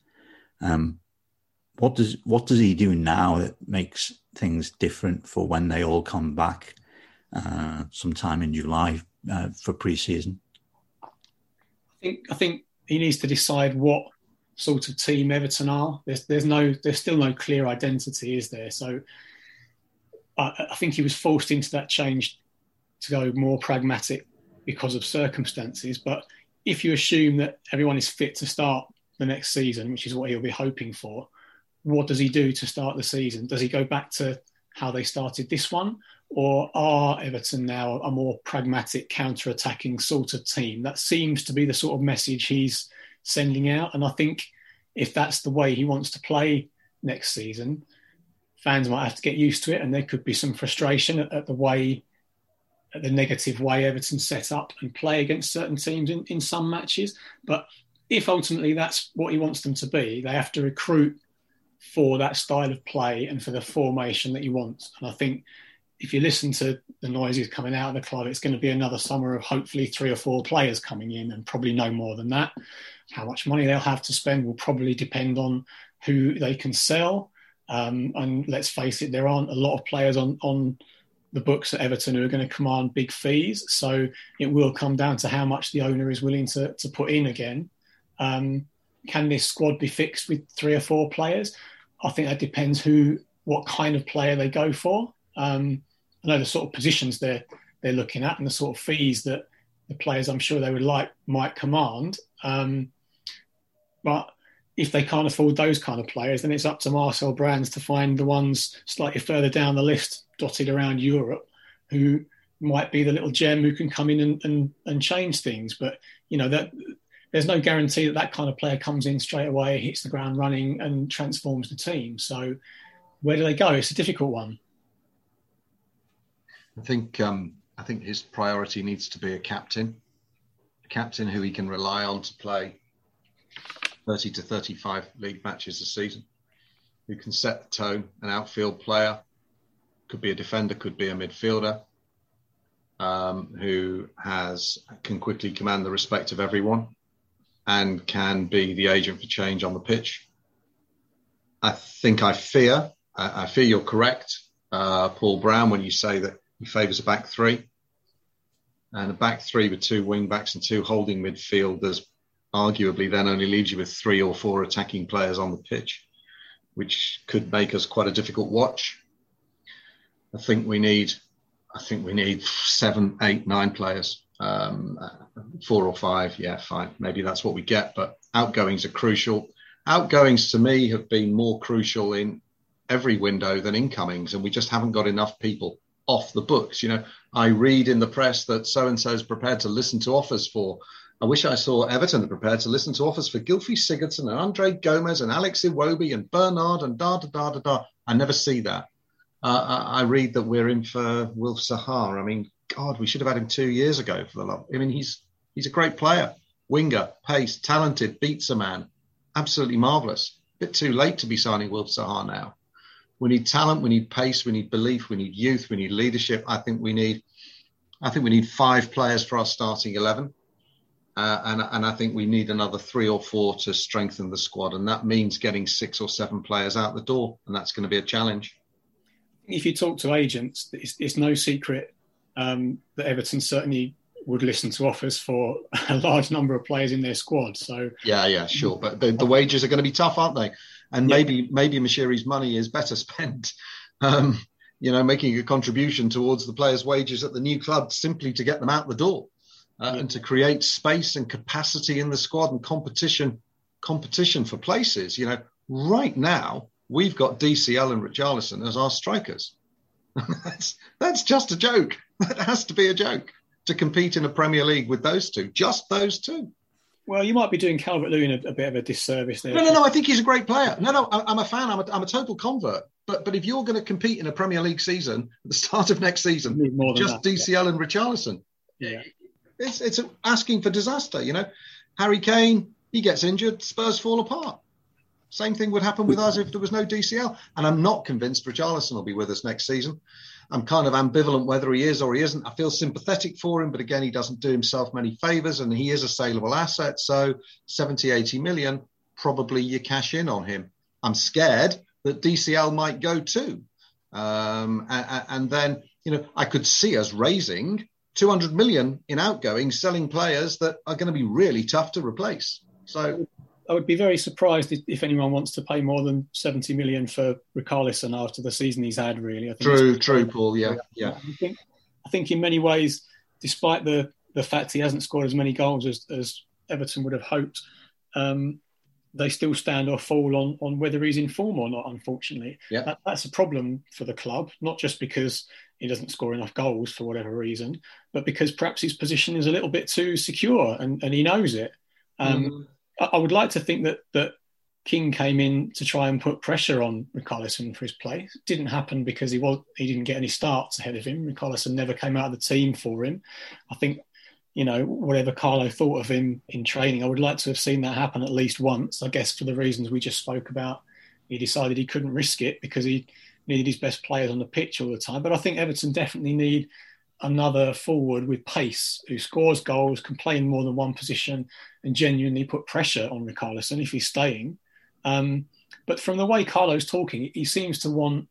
Um, what does what does he do now that makes things different for when they all come back uh, sometime in July uh, for pre-season? I think I think he needs to decide what sort of team Everton are. There's, there's no, there's still no clear identity, is there? So I, I think he was forced into that change to go more pragmatic because of circumstances. But if you assume that everyone is fit to start the next season, which is what he'll be hoping for, what does he do to start the season? Does he go back to how they started this one? Or are Everton now a more pragmatic, counter-attacking sort of team? That seems to be the sort of message he's sending out. And I think if that's the way he wants to play next season, fans might have to get used to it. And there could be some frustration at, at the way, at the negative way Everton set up and play against certain teams in, in some matches. But if ultimately that's what he wants them to be, they have to recruit for that style of play and for the formation that he wants. And I think if you listen to the noises coming out of the club, it's going to be another summer of hopefully three or four players coming in, and probably no more than that. How much money they'll have to spend will probably depend on who they can sell. Um, and let's face it, there aren't a lot of players on, on the books at Everton who are going to command big fees. So it will come down to how much the owner is willing to, to put in again. Um, can this squad be fixed with three or four players? I think that depends who, what kind of player they go for. Um, I know the sort of positions they're, they're looking at and the sort of fees that the players I'm sure they would like might command. Um, but if they can't afford those kind of players, then it's up to Marcel Brands to find the ones slightly further down the list, dotted around Europe, who might be the little gem who can come in and, and, and change things. But, you know, that there's no guarantee that that kind of player comes in straight away, hits the ground running and transforms the team. So where do they go? It's a difficult one. I think um, I think his priority needs to be a captain, a captain who he can rely on to play thirty to thirty-five league matches a season, who can set the tone, an outfield player, could be a defender, could be a midfielder, um, who has can quickly command the respect of everyone and can be the agent for change on the pitch. I think I fear, I, I fear you're correct, uh, Paul Brown, when you say that he favours a back three, and a back three with two wing backs and two holding midfielders arguably then only leaves you with three or four attacking players on the pitch, which could make us quite a difficult watch. I think we need, I think we need seven, eight, nine players, um, four or five. Yeah, five. Maybe that's what we get. But outgoings are crucial. Outgoings to me have been more crucial in every window than incomings, and we just haven't got enough people off the books. You know, I read in the press that so-and-so is prepared to listen to offers for, I wish I saw Everton prepared to listen to offers for Gylfi Sigurdsson and Andre Gomez and Alex Iwobi and Bernard and da-da-da-da-da. I never see that. Uh, I, I read that we're in for Wilf Sahar. I mean, God, we should have had him two years ago for the love. I mean, he's he's a great player. Winger, pace, talented, beats a man. Absolutely marvellous. Bit too late to be signing Wilf Sahar now. We need talent, we need pace, we need belief, we need youth, we need leadership. I think we need, I think we need five players for our starting eleven, uh, and and I think we need another three or four to strengthen the squad, and that means getting six or seven players out the door, and that's going to be a challenge. If you talk to agents, it's, it's no secret um, that Everton certainly would listen to offers for a large number of players in their squad. So yeah, yeah, sure, but the, the wages are going to be tough, aren't they? And maybe yeah. maybe Moshiri's money is better spent, um, you know, making a contribution towards the players' wages at the new club simply to get them out the door, uh, yeah. and to create space and capacity in the squad and competition, competition for places. You know, right now we've got D C L and Richarlison as our strikers. that's that's just a joke. That has to be a joke to compete in a Premier League with those two, just those two. Well, you might be doing Calvert-Lewin a, a bit of a disservice there. No, no, no. I think he's a great player. No, no, I, I'm a fan. I'm a, I'm a total convert. But but if you're going to compete in a Premier League season at the start of next season, just that, D C L yeah. and Richarlison, yeah, it's it's asking for disaster. You know, Harry Kane, he gets injured, Spurs fall apart. Same thing would happen with us if there was no D C L. And I'm not convinced Richarlison will be with us next season. I'm kind of ambivalent whether he is or he isn't. I feel sympathetic for him, but again, he doesn't do himself many favours, and he is a saleable asset. So seventy, eighty million, probably you cash in on him. I'm scared that D C L might go too. Um, and, and then, you know, I could see us raising two hundred million in outgoing, selling players that are going to be really tough to replace. So I would be very surprised if, if anyone wants to pay more than seventy million for Richarlison after the season he's had, really. I think true, true, Paul, yeah, yeah. I think, I think in many ways, despite the, the fact he hasn't scored as many goals as, as Everton would have hoped, um, they still stand or fall on, on whether he's in form or not, unfortunately. Yeah. That, that's a problem for the club, not just because he doesn't score enough goals for whatever reason, but because perhaps his position is a little bit too secure and, and he knows it. Um, mm. I would like to think that that King came in to try and put pressure on Richarlison for his play. It didn't happen because he was he didn't get any starts ahead of him. Richarlison never came out of the team for him. I think, you know, whatever Carlo thought of him in training, I would like to have seen that happen at least once, I guess for the reasons we just spoke about. He decided he couldn't risk it because he needed his best players on the pitch all the time. But I think Everton definitely need another forward with pace who scores goals, can play in more than one position and genuinely put pressure on Richarlison if he's staying. Um, but from the way Carlo's talking, he seems to want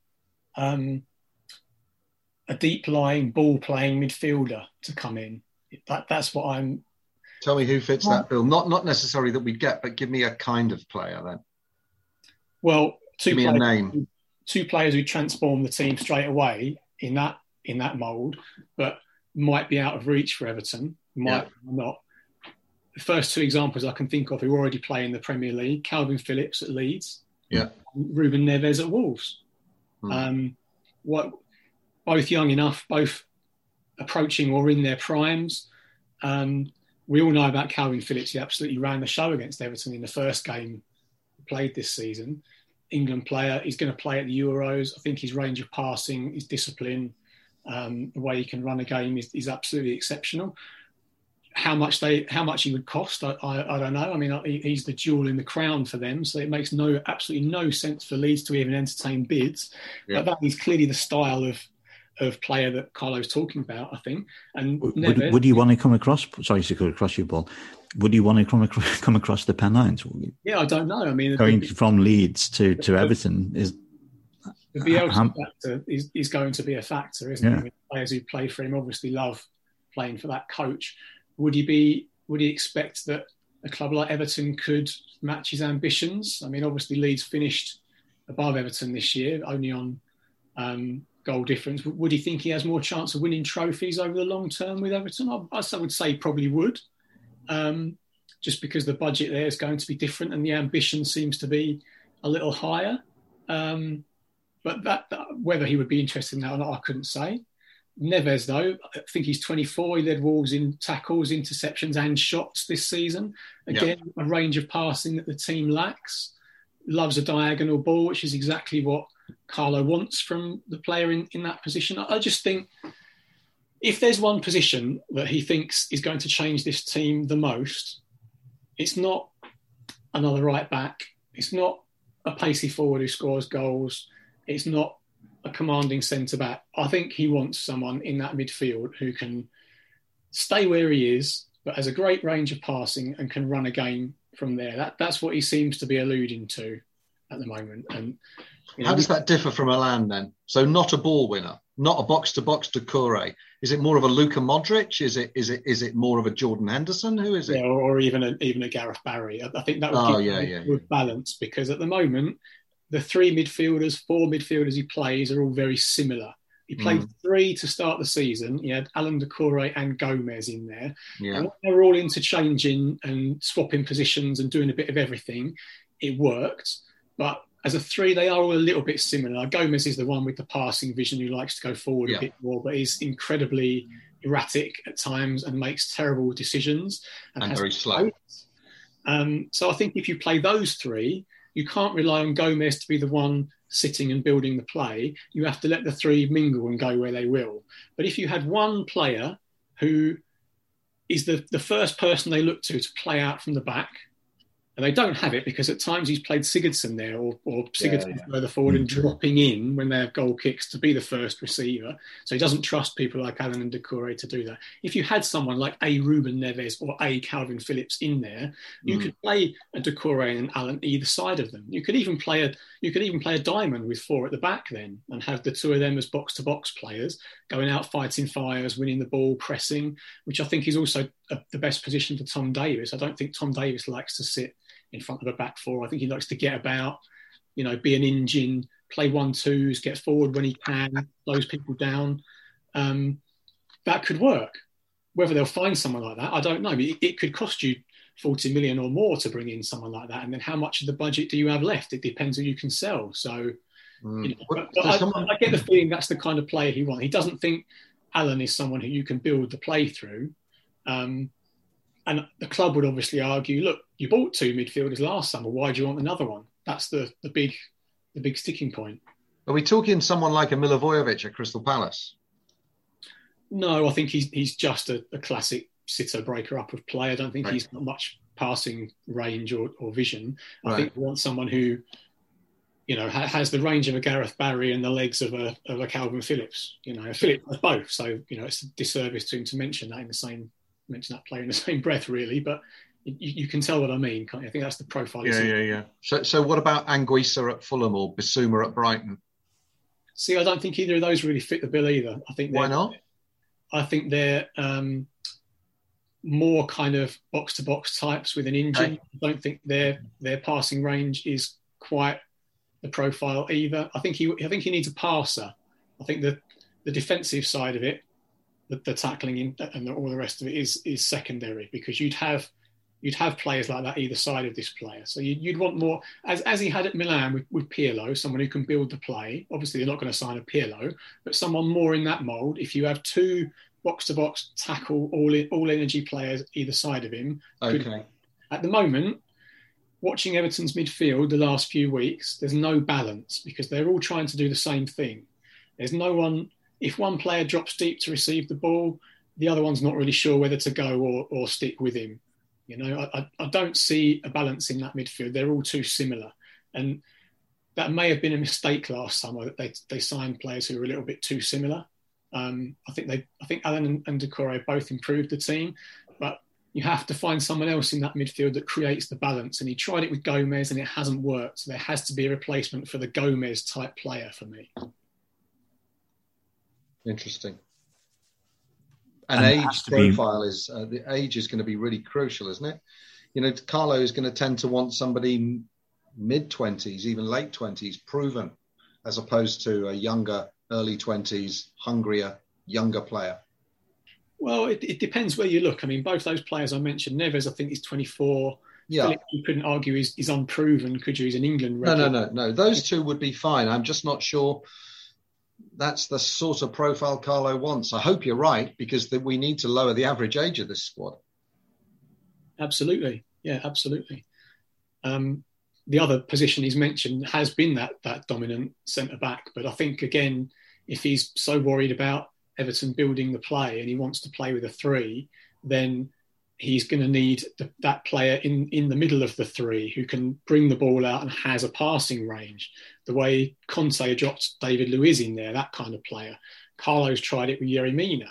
um, a deep-lying, ball-playing midfielder to come in. That, that's what I'm... Tell me who fits well, that bill. Not not necessarily that we'd get, but give me a kind of player then. Well, two give me players, a name. Two players who transform the team straight away in that in that mould, but might be out of reach for Everton, might yeah. not. The first two examples I can think of who already play in the Premier League, Calvin Phillips at Leeds, yeah, Ruben Neves at Wolves. Hmm. Um, what, both young enough, both approaching or in their primes. Um, we all know about Calvin Phillips. He absolutely ran the show against Everton in the first game played this season. England player, he's going to play at the Euros. I think his range of passing, his discipline, Um, the way he can run a game is, is absolutely exceptional. How much they, how much he would cost, I, I, I don't know. I mean, I, he's the jewel in the crown for them, so it makes no absolutely no sense for Leeds to even entertain bids. Yeah. But that is clearly the style of of player that Carlo's talking about, I think. And would, Neves, would you want to come across? Sorry to come across you, Paul. Would you want to come across, come across the Pennines? Yeah, I don't know. I mean, going it, from Leeds to to Everton is. The Bielsa factor is, is going to be a factor, isn't yeah. it? Players who play for him obviously love playing for that coach. Would he be? Would he expect that a club like Everton could match his ambitions? I mean, obviously Leeds finished above Everton this year, only on um, goal difference. Would he think he has more chance of winning trophies over the long term with Everton? I, I would say probably would, um, just because the budget there is going to be different and the ambition seems to be a little higher. Um, But that, that, whether he would be interested in that or not, I couldn't say. Neves, though, I think he's twenty-four. He led Wolves in tackles, interceptions and shots this season. Again, yep. a range of passing that the team lacks. Loves a diagonal ball, which is exactly what Carlo wants from the player in, in that position. I, I just think if there's one position that he thinks is going to change this team the most, it's not another right-back. It's not a pacey forward who scores goals. It's not a commanding centre-back. I think he wants someone in that midfield who can stay where he is, but has a great range of passing and can run a game from there. That, that's what he seems to be alluding to at the moment. And you know, how does that differ from Allen then? So not a ball winner, not a box-to-box Decoré. Is it more of a Luka Modric? Is it is it is it more of a Jordan Henderson? Who is it? Yeah, or, or even a, even a Gareth Barry. I, I think that would oh, give yeah, him yeah, good yeah. balance because at the moment, the three midfielders, four midfielders he plays are all very similar. He played mm. three to start the season. He had Allen, Decoré and Gomez in there. Yeah. And when they were all interchanging and swapping positions and doing a bit of everything, it worked. But as a three, they are all a little bit similar. Gomez is the one with the passing vision who likes to go forward yeah. a bit more, but is incredibly erratic at times and makes terrible decisions. And, and very slow. Um, so I think if you play those three, you can't rely on Gomez to be the one sitting and building the play. You have to let the three mingle and go where they will. But if you had one player who is the, the first person they look to to play out from the back, and they don't have it because at times he's played Sigurdsson there or, or Sigurdsson yeah, yeah. further forward mm-hmm. and dropping in when they have goal kicks to be the first receiver. So he doesn't trust people like Allen and Decoré to do that. If you had someone like a Ruben Neves or a Calvin Phillips in there, you mm. could play a Decoré and an Allen either side of them. You could even play a you could even play a diamond with four at the back then and have the two of them as box-to-box players going out, fighting fires, winning the ball, pressing, which I think is also a, the best position for Tom Davies. I don't think Tom Davies likes to sit in front of the back four. I think he likes to get about, you know, be an engine, play one-twos, get forward when he can, slows people down. Um, that could work. Whether they'll find someone like that, I don't know. It, it could cost you forty million or more to bring in someone like that. And then how much of the budget do you have left? It depends who you can sell. So, mm. you know, but, but I, someone... I get the feeling that's the kind of player he wants. He doesn't think Allen is someone who you can build the play through. Um, and the club would obviously argue, look, you bought two midfielders last summer. Why do you want another one? That's the, the big the big sticking point. Are we talking someone like a Milivojevic at Crystal Palace? No, I think he's he's just a, a classic sitter breaker up of play. I don't think right. he's got much passing range or, or vision. I right. think we want someone who, you know, ha- has the range of a Gareth Barry and the legs of a of a Calvin Phillips. You know, Phillips has both. So, you know, it's a disservice to him to mention that in the same mention that player in the same breath, really. But you, you can tell what I mean, can't you? I think that's the profile. Yeah, yeah, yeah. So, so what about Anguissa at Fulham or Bissouma at Brighton? See, I don't think either of those really fit the bill either. I think why not? I think they're um, more kind of box-to-box types with an engine. Okay. I don't think their their passing range is quite the profile either. I think he I think he needs a passer. I think the the defensive side of it, the, the tackling in, and the, all the rest of it is is secondary, because you'd have you'd have players like that either side of this player. So you, you'd want more, as as he had at Milan with, with Pirlo, someone who can build the play. Obviously, they're not going to sign a Pirlo, but someone more in that mould. If you have two box-to-box tackle, all in, all energy players either side of him. Okay. Could, at the moment, watching Everton's midfield the last few weeks, there's no balance because they're all trying to do the same thing. There's no one. If one player drops deep to receive the ball, the other one's not really sure whether to go or, or stick with him. You know, I, I don't see a balance in that midfield. They're all too similar. And that may have been a mistake last summer that they they signed players who were a little bit too similar. Um, I think they, I think Allen and Decoré both improved the team, but you have to find someone else in that midfield that creates the balance. And he tried it with Gomez and it hasn't worked. So there has to be a replacement for the Gomez type player for me. Interesting. And, and age profile be... is, uh, the age is going to be really crucial, isn't it? You know, Carlo is going to tend to want somebody mid-twenties, even late twenties, proven, as opposed to a younger, early twenties, hungrier, younger player. Well, it, it depends where you look. I mean, both those players I mentioned, Neves, I think, is twenty-four. Yeah. Phillips, you couldn't argue is, is unproven, could you? He's an England regular. No, no, no, no. Those two would be fine. I'm just not sure... That's the sort of profile Carlo wants. I hope you're right, because that we need to lower the average age of this squad. Absolutely. Yeah, absolutely. Um, the other position he's mentioned has been that that dominant centre-back. But I think, again, if he's so worried about Everton building the play and he wants to play with a three, then he's going to need the, that player in, in the middle of the three who can bring the ball out and has a passing range. The way Conte dropped David Luiz in there, that kind of player. Carlo's tried it with Yerry Mina.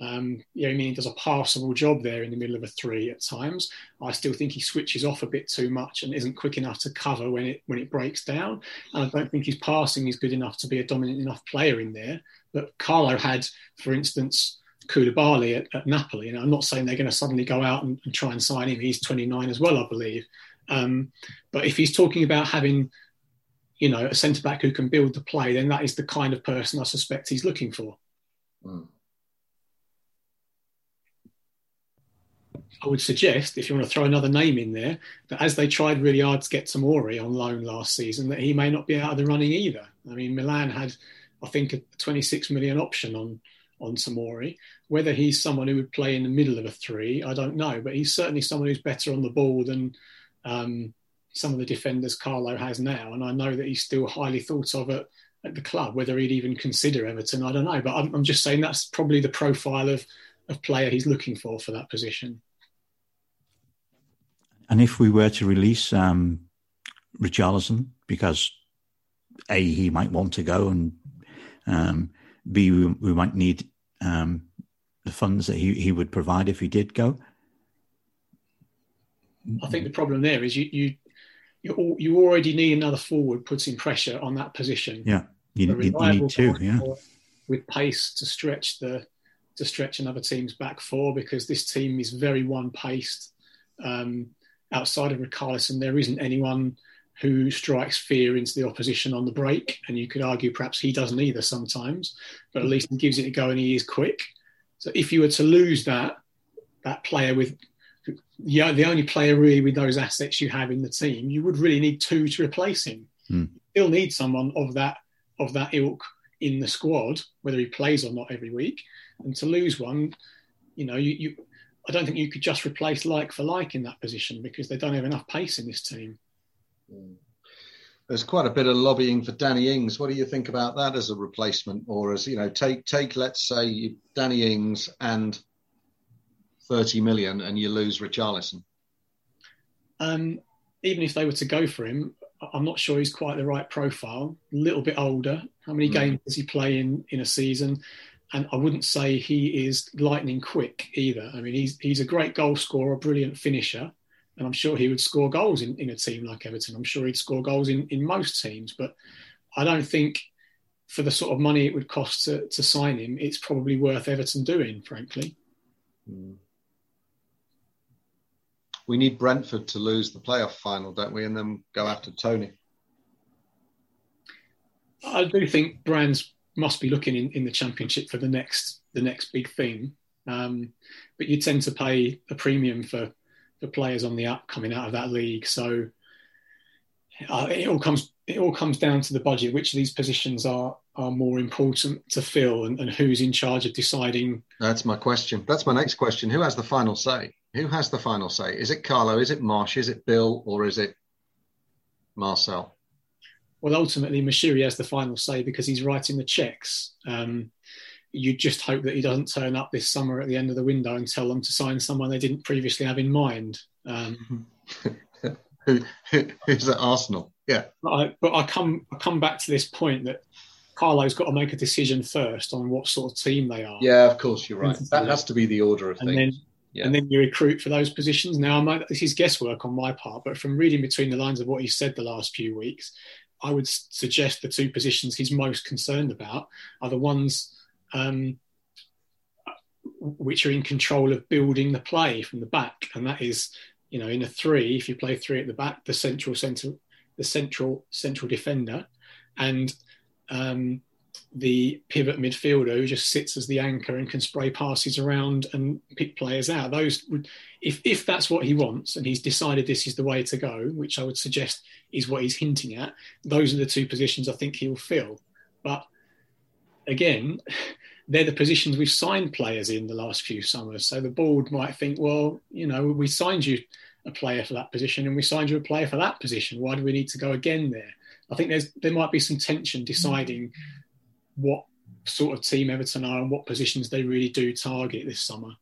Um, Yerry Mina does a passable job there in the middle of a three at times. I still think he switches off a bit too much and isn't quick enough to cover when it when it breaks down. And I don't think his passing is good enough to be a dominant enough player in there. But Carlo had, for instance... Koulibaly at, at Napoli, and I'm not saying they're going to suddenly go out and, and try and sign him. He's twenty-nine as well, I believe. Um, but if he's talking about having, you know, a centre-back who can build the play, then that is the kind of person I suspect he's looking for. Mm. I would suggest, if you want to throw another name in there, that as they tried really hard to get Tomori on loan last season, that he may not be out of the running either. I mean, Milan had, I think, a twenty-six million option on on Tomori. Whether he's someone who would play in the middle of a three, I don't know, but he's certainly someone who's better on the ball than um, some of the defenders Carlo has now, and I know that he's still highly thought of at, at the club. Whether he'd even consider Everton, I don't know, but I'm, I'm just saying that's probably the profile of, of player he's looking for for that position. And if we were to release um, Richarlison, because A, he might want to go, and um, B, we, we might need um, the funds that he, he would provide if he did go. I think the problem there is you you you, all, you already need another forward putting pressure on that position. Yeah, you, you, you need two. Yeah, with pace to stretch the to stretch another team's back four, because this team is very one paced. Um, outside of Richarlison, there isn't anyone who strikes fear into the opposition on the break. And you could argue perhaps he doesn't either sometimes, but at least he gives it a go and he is quick. So if you were to lose that, that player with, yeah, the only player really with those assets you have in the team, you would really need two to replace him. Mm. You still need someone of that, of that ilk in the squad, whether he plays or not every week. And to lose one, you know, you, you I don't think you could just replace like for like in that position because they don't have enough pace in this team. There's quite a bit of lobbying for Danny Ings. What do you think about that as a replacement, or as, you know, take take let's say Danny Ings and thirty million and you lose Richarlison? Um, even if they were to go for him, I'm not sure he's quite the right profile. A little bit older. How many mm. games does he play in, in a season? And I wouldn't say he is lightning quick either. I mean, he's he's a great goal scorer, a brilliant finisher, and I'm sure he would score goals in, in a team like Everton. I'm sure he'd score goals in, in most teams, but I don't think for the sort of money it would cost to, to sign him, it's probably worth Everton doing, frankly. Mm. We need Brentford to lose the playoff final, don't we? And then go after Tony. I do think Brands must be looking in, in the Championship for the next the next big thing. Um, but you tend to pay a premium for, for players on the up coming out of that league. So uh, it all comes it all comes down to the budget. Which of these positions are are more important to fill, and, and who's in charge of deciding? That's my question. That's my next question. Who has the final say? Who has the final say? Is it Carlo? Is it Marsh? Is it Bill? Or is it Marcel? Well, ultimately, Moshiri has the final say because he's writing the cheques. Um, you just hope that he doesn't turn up this summer at the end of the window and tell them to sign someone they didn't previously have in mind. Um, who, who, who's at Arsenal? Yeah. But, I, but I, come, I come back to this point that Carlo's got to make a decision first on what sort of team they are. Yeah, of course, you're right. That has to be the order of and things. Then, Yeah. And then you recruit for those positions. Now, I might, this is guesswork on my part, but from reading between the lines of what he said the last few weeks, I would suggest the two positions he's most concerned about are the ones um, which are in control of building the play from the back. And that is, you know, in a three, if you play three at the back, the central central, the central central defender and um, the pivot midfielder who just sits as the anchor and can spray passes around and pick players out. Those, would, if if that's what he wants and he's decided this is the way to go, which I would suggest is what he's hinting at, those are the two positions I think he'll fill. But again, they're the positions we've signed players in the last few summers. So the board might think, well, you know, we signed you a player for that position and we signed you a player for that position. Why do we need to go again there? I think there's there might be some tension deciding what sort of team Everton are and what positions they really do target this summer.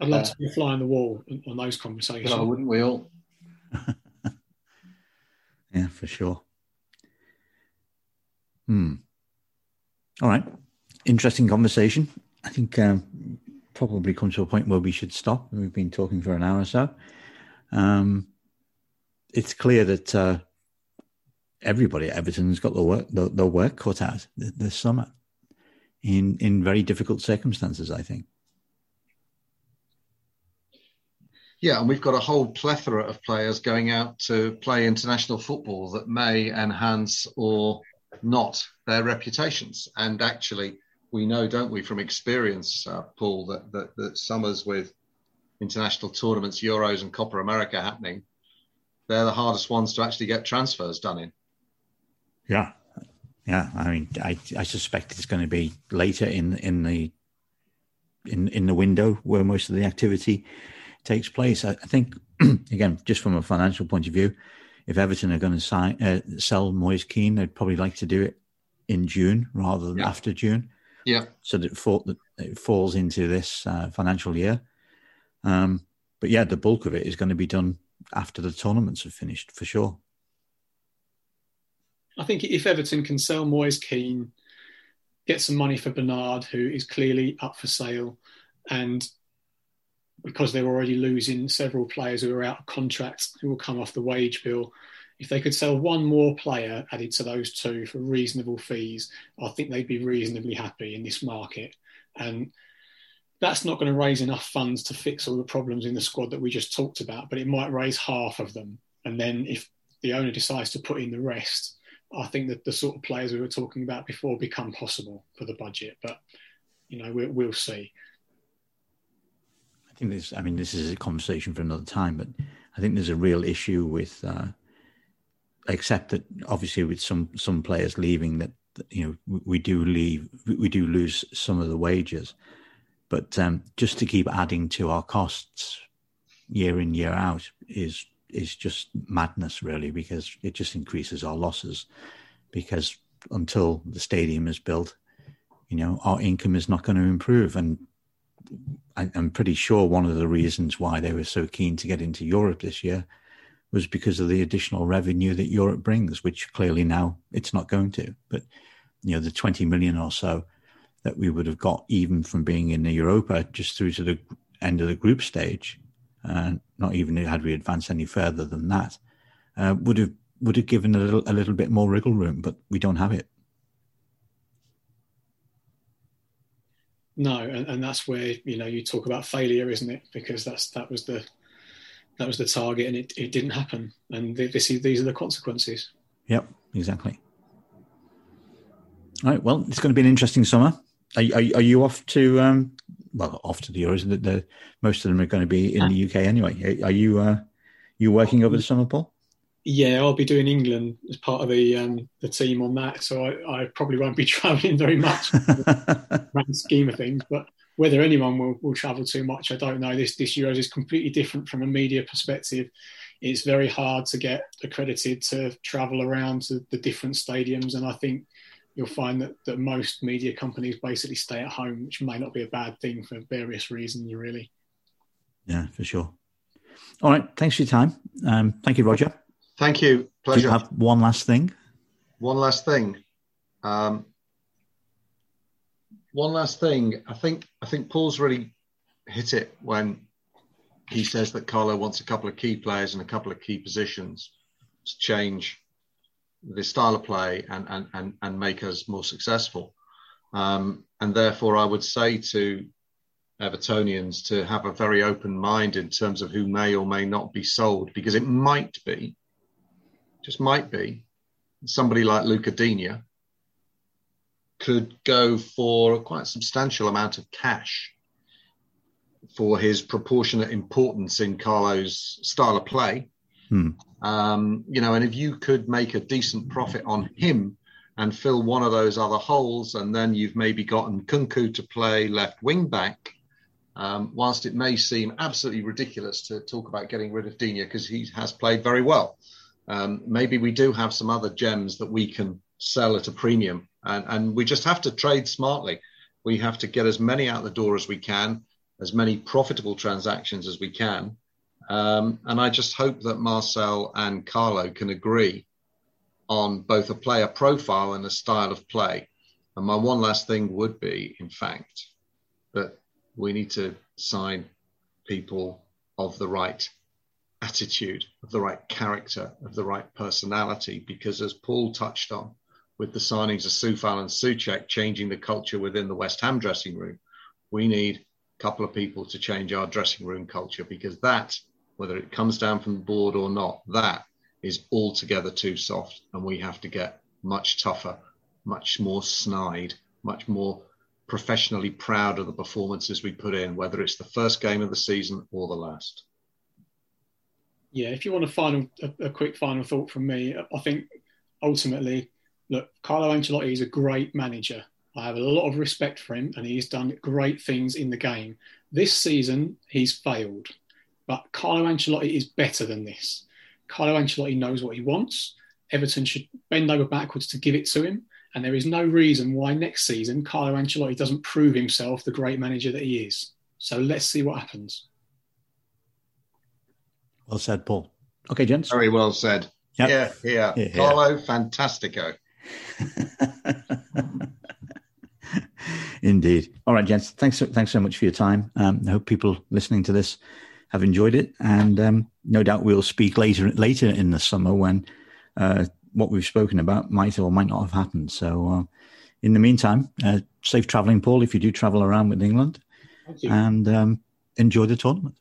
I'd love uh, to be a fly on the wall on those conversations. Oh, wouldn't we all? Yeah, for sure. Hmm. All right. Interesting conversation. I think um, probably come to a point where we should stop. We've been talking for an hour or so. Um, it's clear that uh, everybody at Everton's got their work, their, their work cut out this summer in, in very difficult circumstances, I think. Yeah, and we've got a whole plethora of players going out to play international football that may enhance or not their reputations. And actually, we know, don't we, from experience, uh, Paul, that, that, that summers with international tournaments, Euros and Copa America happening, they're the hardest ones to actually get transfers done in. Yeah, yeah. I mean, I, I suspect it's going to be later in in the in in the window where most of the activity takes place. I, I think again, just from a financial point of view, if Everton are going to sign, uh, sell Moise Keane, they'd probably like to do it in June rather than yeah. after June. Yeah, so that it, fall, that it falls into this uh, financial year. Um, but yeah, the bulk of it is going to be done after the tournaments have finished, for sure. I think if Everton can sell Moise Keane, get some money for Bernard, who is clearly up for sale, and because they're already losing several players who are out of contract, who will come off the wage bill, if they could sell one more player added to those two for reasonable fees, I think they'd be reasonably happy in this market. And that's not going to raise enough funds to fix all the problems in the squad that we just talked about, but it might raise half of them. And then if the owner decides to put in the rest, I think that the sort of players we were talking about before become possible for the budget. But, you know, we, we'll see. I think this, I mean, this is a conversation for another time, but I think there's a real issue with, uh, except that obviously with some, some players leaving that, you know, we do leave, we do lose some of the wages, but um, just to keep adding to our costs year in, year out is, is just madness really, because it just increases our losses, because until the stadium is built, you know, our income is not going to improve. And I'm pretty sure one of the reasons why they were so keen to get into Europe this year was because of the additional revenue that Europe brings, which clearly now it's not going to. But, you know, the twenty million or so that we would have got even from being in the Europa just through to the end of the group stage, uh, not even had we advanced any further than that, uh, would have would have given a little, a little bit more wriggle room, but we don't have it. No, and, and that's where, you know, you talk about failure, isn't it? Because that's that was the that was the target, and it, it didn't happen. And this is, these are the consequences. Yep, exactly. All right. Well, it's going to be an interesting summer. Are are, are you off to um, well off to the Euros? The, the, most of them are going to be in the U K anyway. Are you uh, you working over the summer, Paul? Yeah, I'll be doing England as part of the um, the team on that, so I, I probably won't be travelling very much in the grand scheme of things. But whether anyone will, will travel too much, I don't know. This this Euros is completely different from a media perspective. It's very hard to get accredited to travel around to the different stadiums, and I think you'll find that, that most media companies basically stay at home, which may not be a bad thing for various reasons, really. Yeah, for sure. All right, thanks for your time. Um, thank you, Roger. Thank you. Pleasure. Do you have one last thing? One last thing. Um, one last thing. I think I think Paul's really hit it when he says that Carlo wants a couple of key players and a couple of key positions to change the style of play and and and, and make us more successful. Um, and therefore, I would say to Evertonians to have a very open mind in terms of who may or may not be sold, because it might be, just might be, somebody like Luca Digne could go for a quite substantial amount of cash for his proportionate importance in Carlo's style of play. Hmm. Um, you know, and if you could make a decent profit on him and fill one of those other holes, and then you've maybe gotten Nkunku to play left wing back, um, whilst it may seem absolutely ridiculous to talk about getting rid of Digne because he has played very well. Um, maybe we do have some other gems that we can sell at a premium, and, and we just have to trade smartly. We have to get as many out the door as we can, as many profitable transactions as we can. Um, and I just hope that Marcel and Carlo can agree on both a player profile and a style of play. And my one last thing would be, in fact, that we need to sign people of the right attitude, of the right character, of the right personality, because as Paul touched on with the signings of Soufal and Soucek changing the culture within the West Ham dressing room, we need a couple of people to change our dressing room culture, because that, whether it comes down from the board or not, that is altogether too soft, and we have to get much tougher, much more snide, much more professionally proud of the performances we put in, whether it's the first game of the season or the last. Yeah, if you want a final, a, a quick final thought from me, I think ultimately, look, Carlo Ancelotti is a great manager. I have a lot of respect for him, and he's done great things in the game. This season, he's failed, but Carlo Ancelotti is better than this. Carlo Ancelotti knows what he wants. Everton should bend over backwards to give it to him. And there is no reason why next season Carlo Ancelotti doesn't prove himself the great manager that he is. So let's see what happens. Well said, Paul. Okay, gents. Very well said. Yep. Yeah, yeah. Carlo, fantastico. Indeed. All right, gents. Thanks, thanks so much for your time. Um, I hope people listening to this have enjoyed it, and um, no doubt we'll speak later later in the summer when uh, what we've spoken about might or might not have happened. So uh, in the meantime, uh, safe travelling, Paul, if you do travel around with England, Thank you. And um, enjoy the tournament.